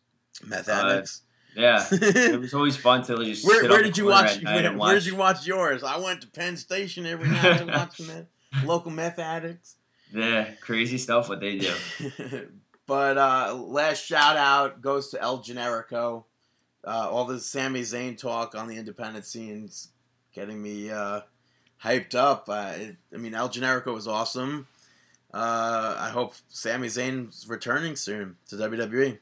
Meth addicts. Yeah, it was always fun to just. Where did you watch yours? I went to Penn Station every night to watch local meth addicts. Yeah, crazy stuff what they do. But last shout out goes to El Generico. All the Sami Zayn talk on the independent scenes getting me hyped up. El Generico was awesome. I hope Sami Zayn's returning soon to WWE.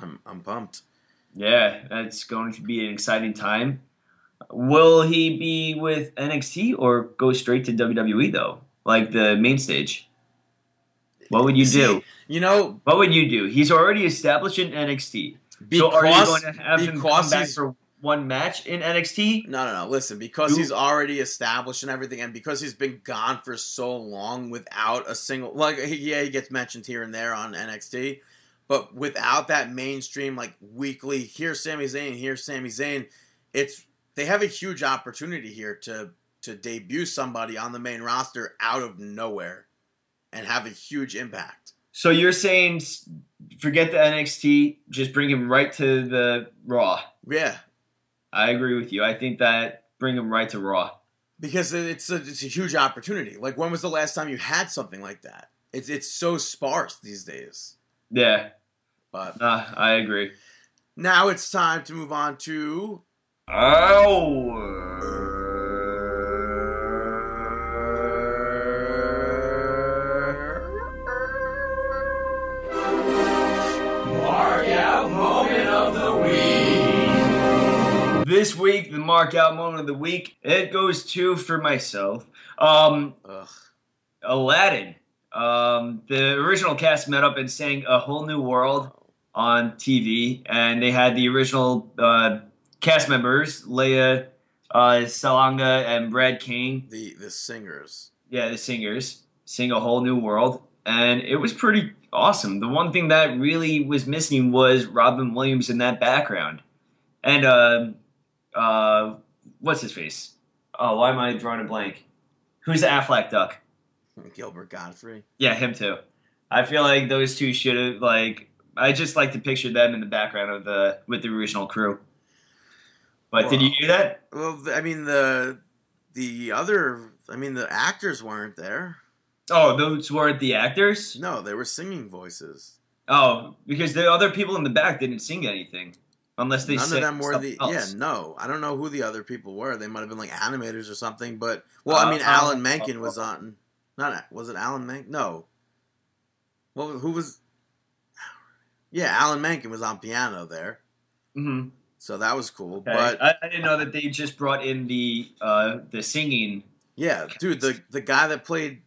I'm pumped. Yeah, that's going to be an exciting time. Will he be with NXT or go straight to WWE though, the main stage? What would you do? What would you do? He's already established in NXT. So are you going to have him come back for one match in NXT? No. Listen, because he's already established and everything, and because he's been gone for so long without a single... he gets mentioned here and there on NXT, but without that mainstream, weekly, here's Sami Zayn, they have a huge opportunity here to debut somebody on the main roster out of nowhere and have a huge impact. So you're saying forget the NXT, just bring him right to the Raw. Yeah. I agree with you. I think that bring him right to Raw. Because it's a huge opportunity. When was the last time you had something like that? It's so sparse these days. Yeah. But I agree. Now it's time to move on to... This week, the mark-out moment of the week, it goes to, for myself, Aladdin. The original cast met up and sang A Whole New World on TV, and they had the original cast members, Leia Salonga and Brad King. The singers. Yeah, the singers sing A Whole New World, and it was pretty awesome. The one thing that really was missing was Robin Williams in that background. And, what's his face? Oh, why am I drawing a blank? Who's the Affleck duck? Gilbert Godfrey. Yeah, him too. I feel like those two should have, I just like to picture them in the background of with the original crew. But did you hear that? Well, I mean, the actors weren't there. Oh, those weren't the actors? No, they were singing voices. Oh, because the other people in the back didn't sing anything. Unless they none of them were the else. Yeah, no. I don't know who the other people were. They might have been animators or something, but Alan Menken was on. Was it Alan Menken? No. Well, who was? Yeah, Alan Menken was on piano there. Mm-hmm. So that was cool. Okay. But I didn't know that they just brought in the singing. Yeah, dude, the guy that played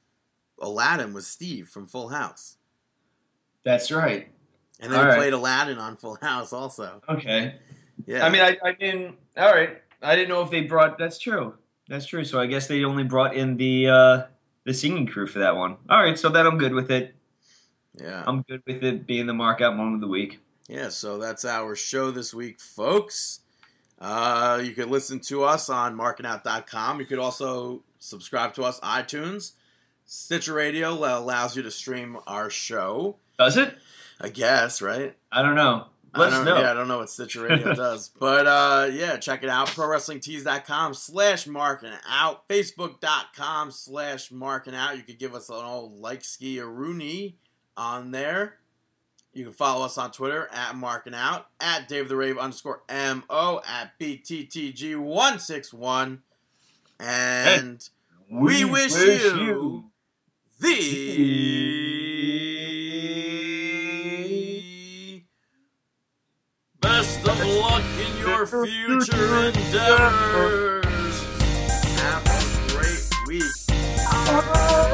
Aladdin was Steve from Full House. That's right. And then he played Aladdin on Full House also. Okay. Yeah. I mean, I didn't know if they brought... That's true. That's true. So I guess they only brought in the singing crew for that one. All right, so then I'm good with it. Yeah. I'm good with it being the markout moment of the week. Yeah, so that's our show this week, folks. You can listen to us on markingout.com. You could also subscribe to us on iTunes. Stitcher Radio allows you to stream our show. Does it? I guess, right? I don't know. Let us know. Yeah, I don't know what Stitcher Radio does. But, yeah, check it out. ProWrestlingTees.com/markingout. Facebook.com/markingout. You could give us an old like ski a Rooney on there. You can follow us on Twitter @markingout, @DaveTheRave_MO, @BTTG161. And we wish you the best of luck in your future endeavors. Have a great week.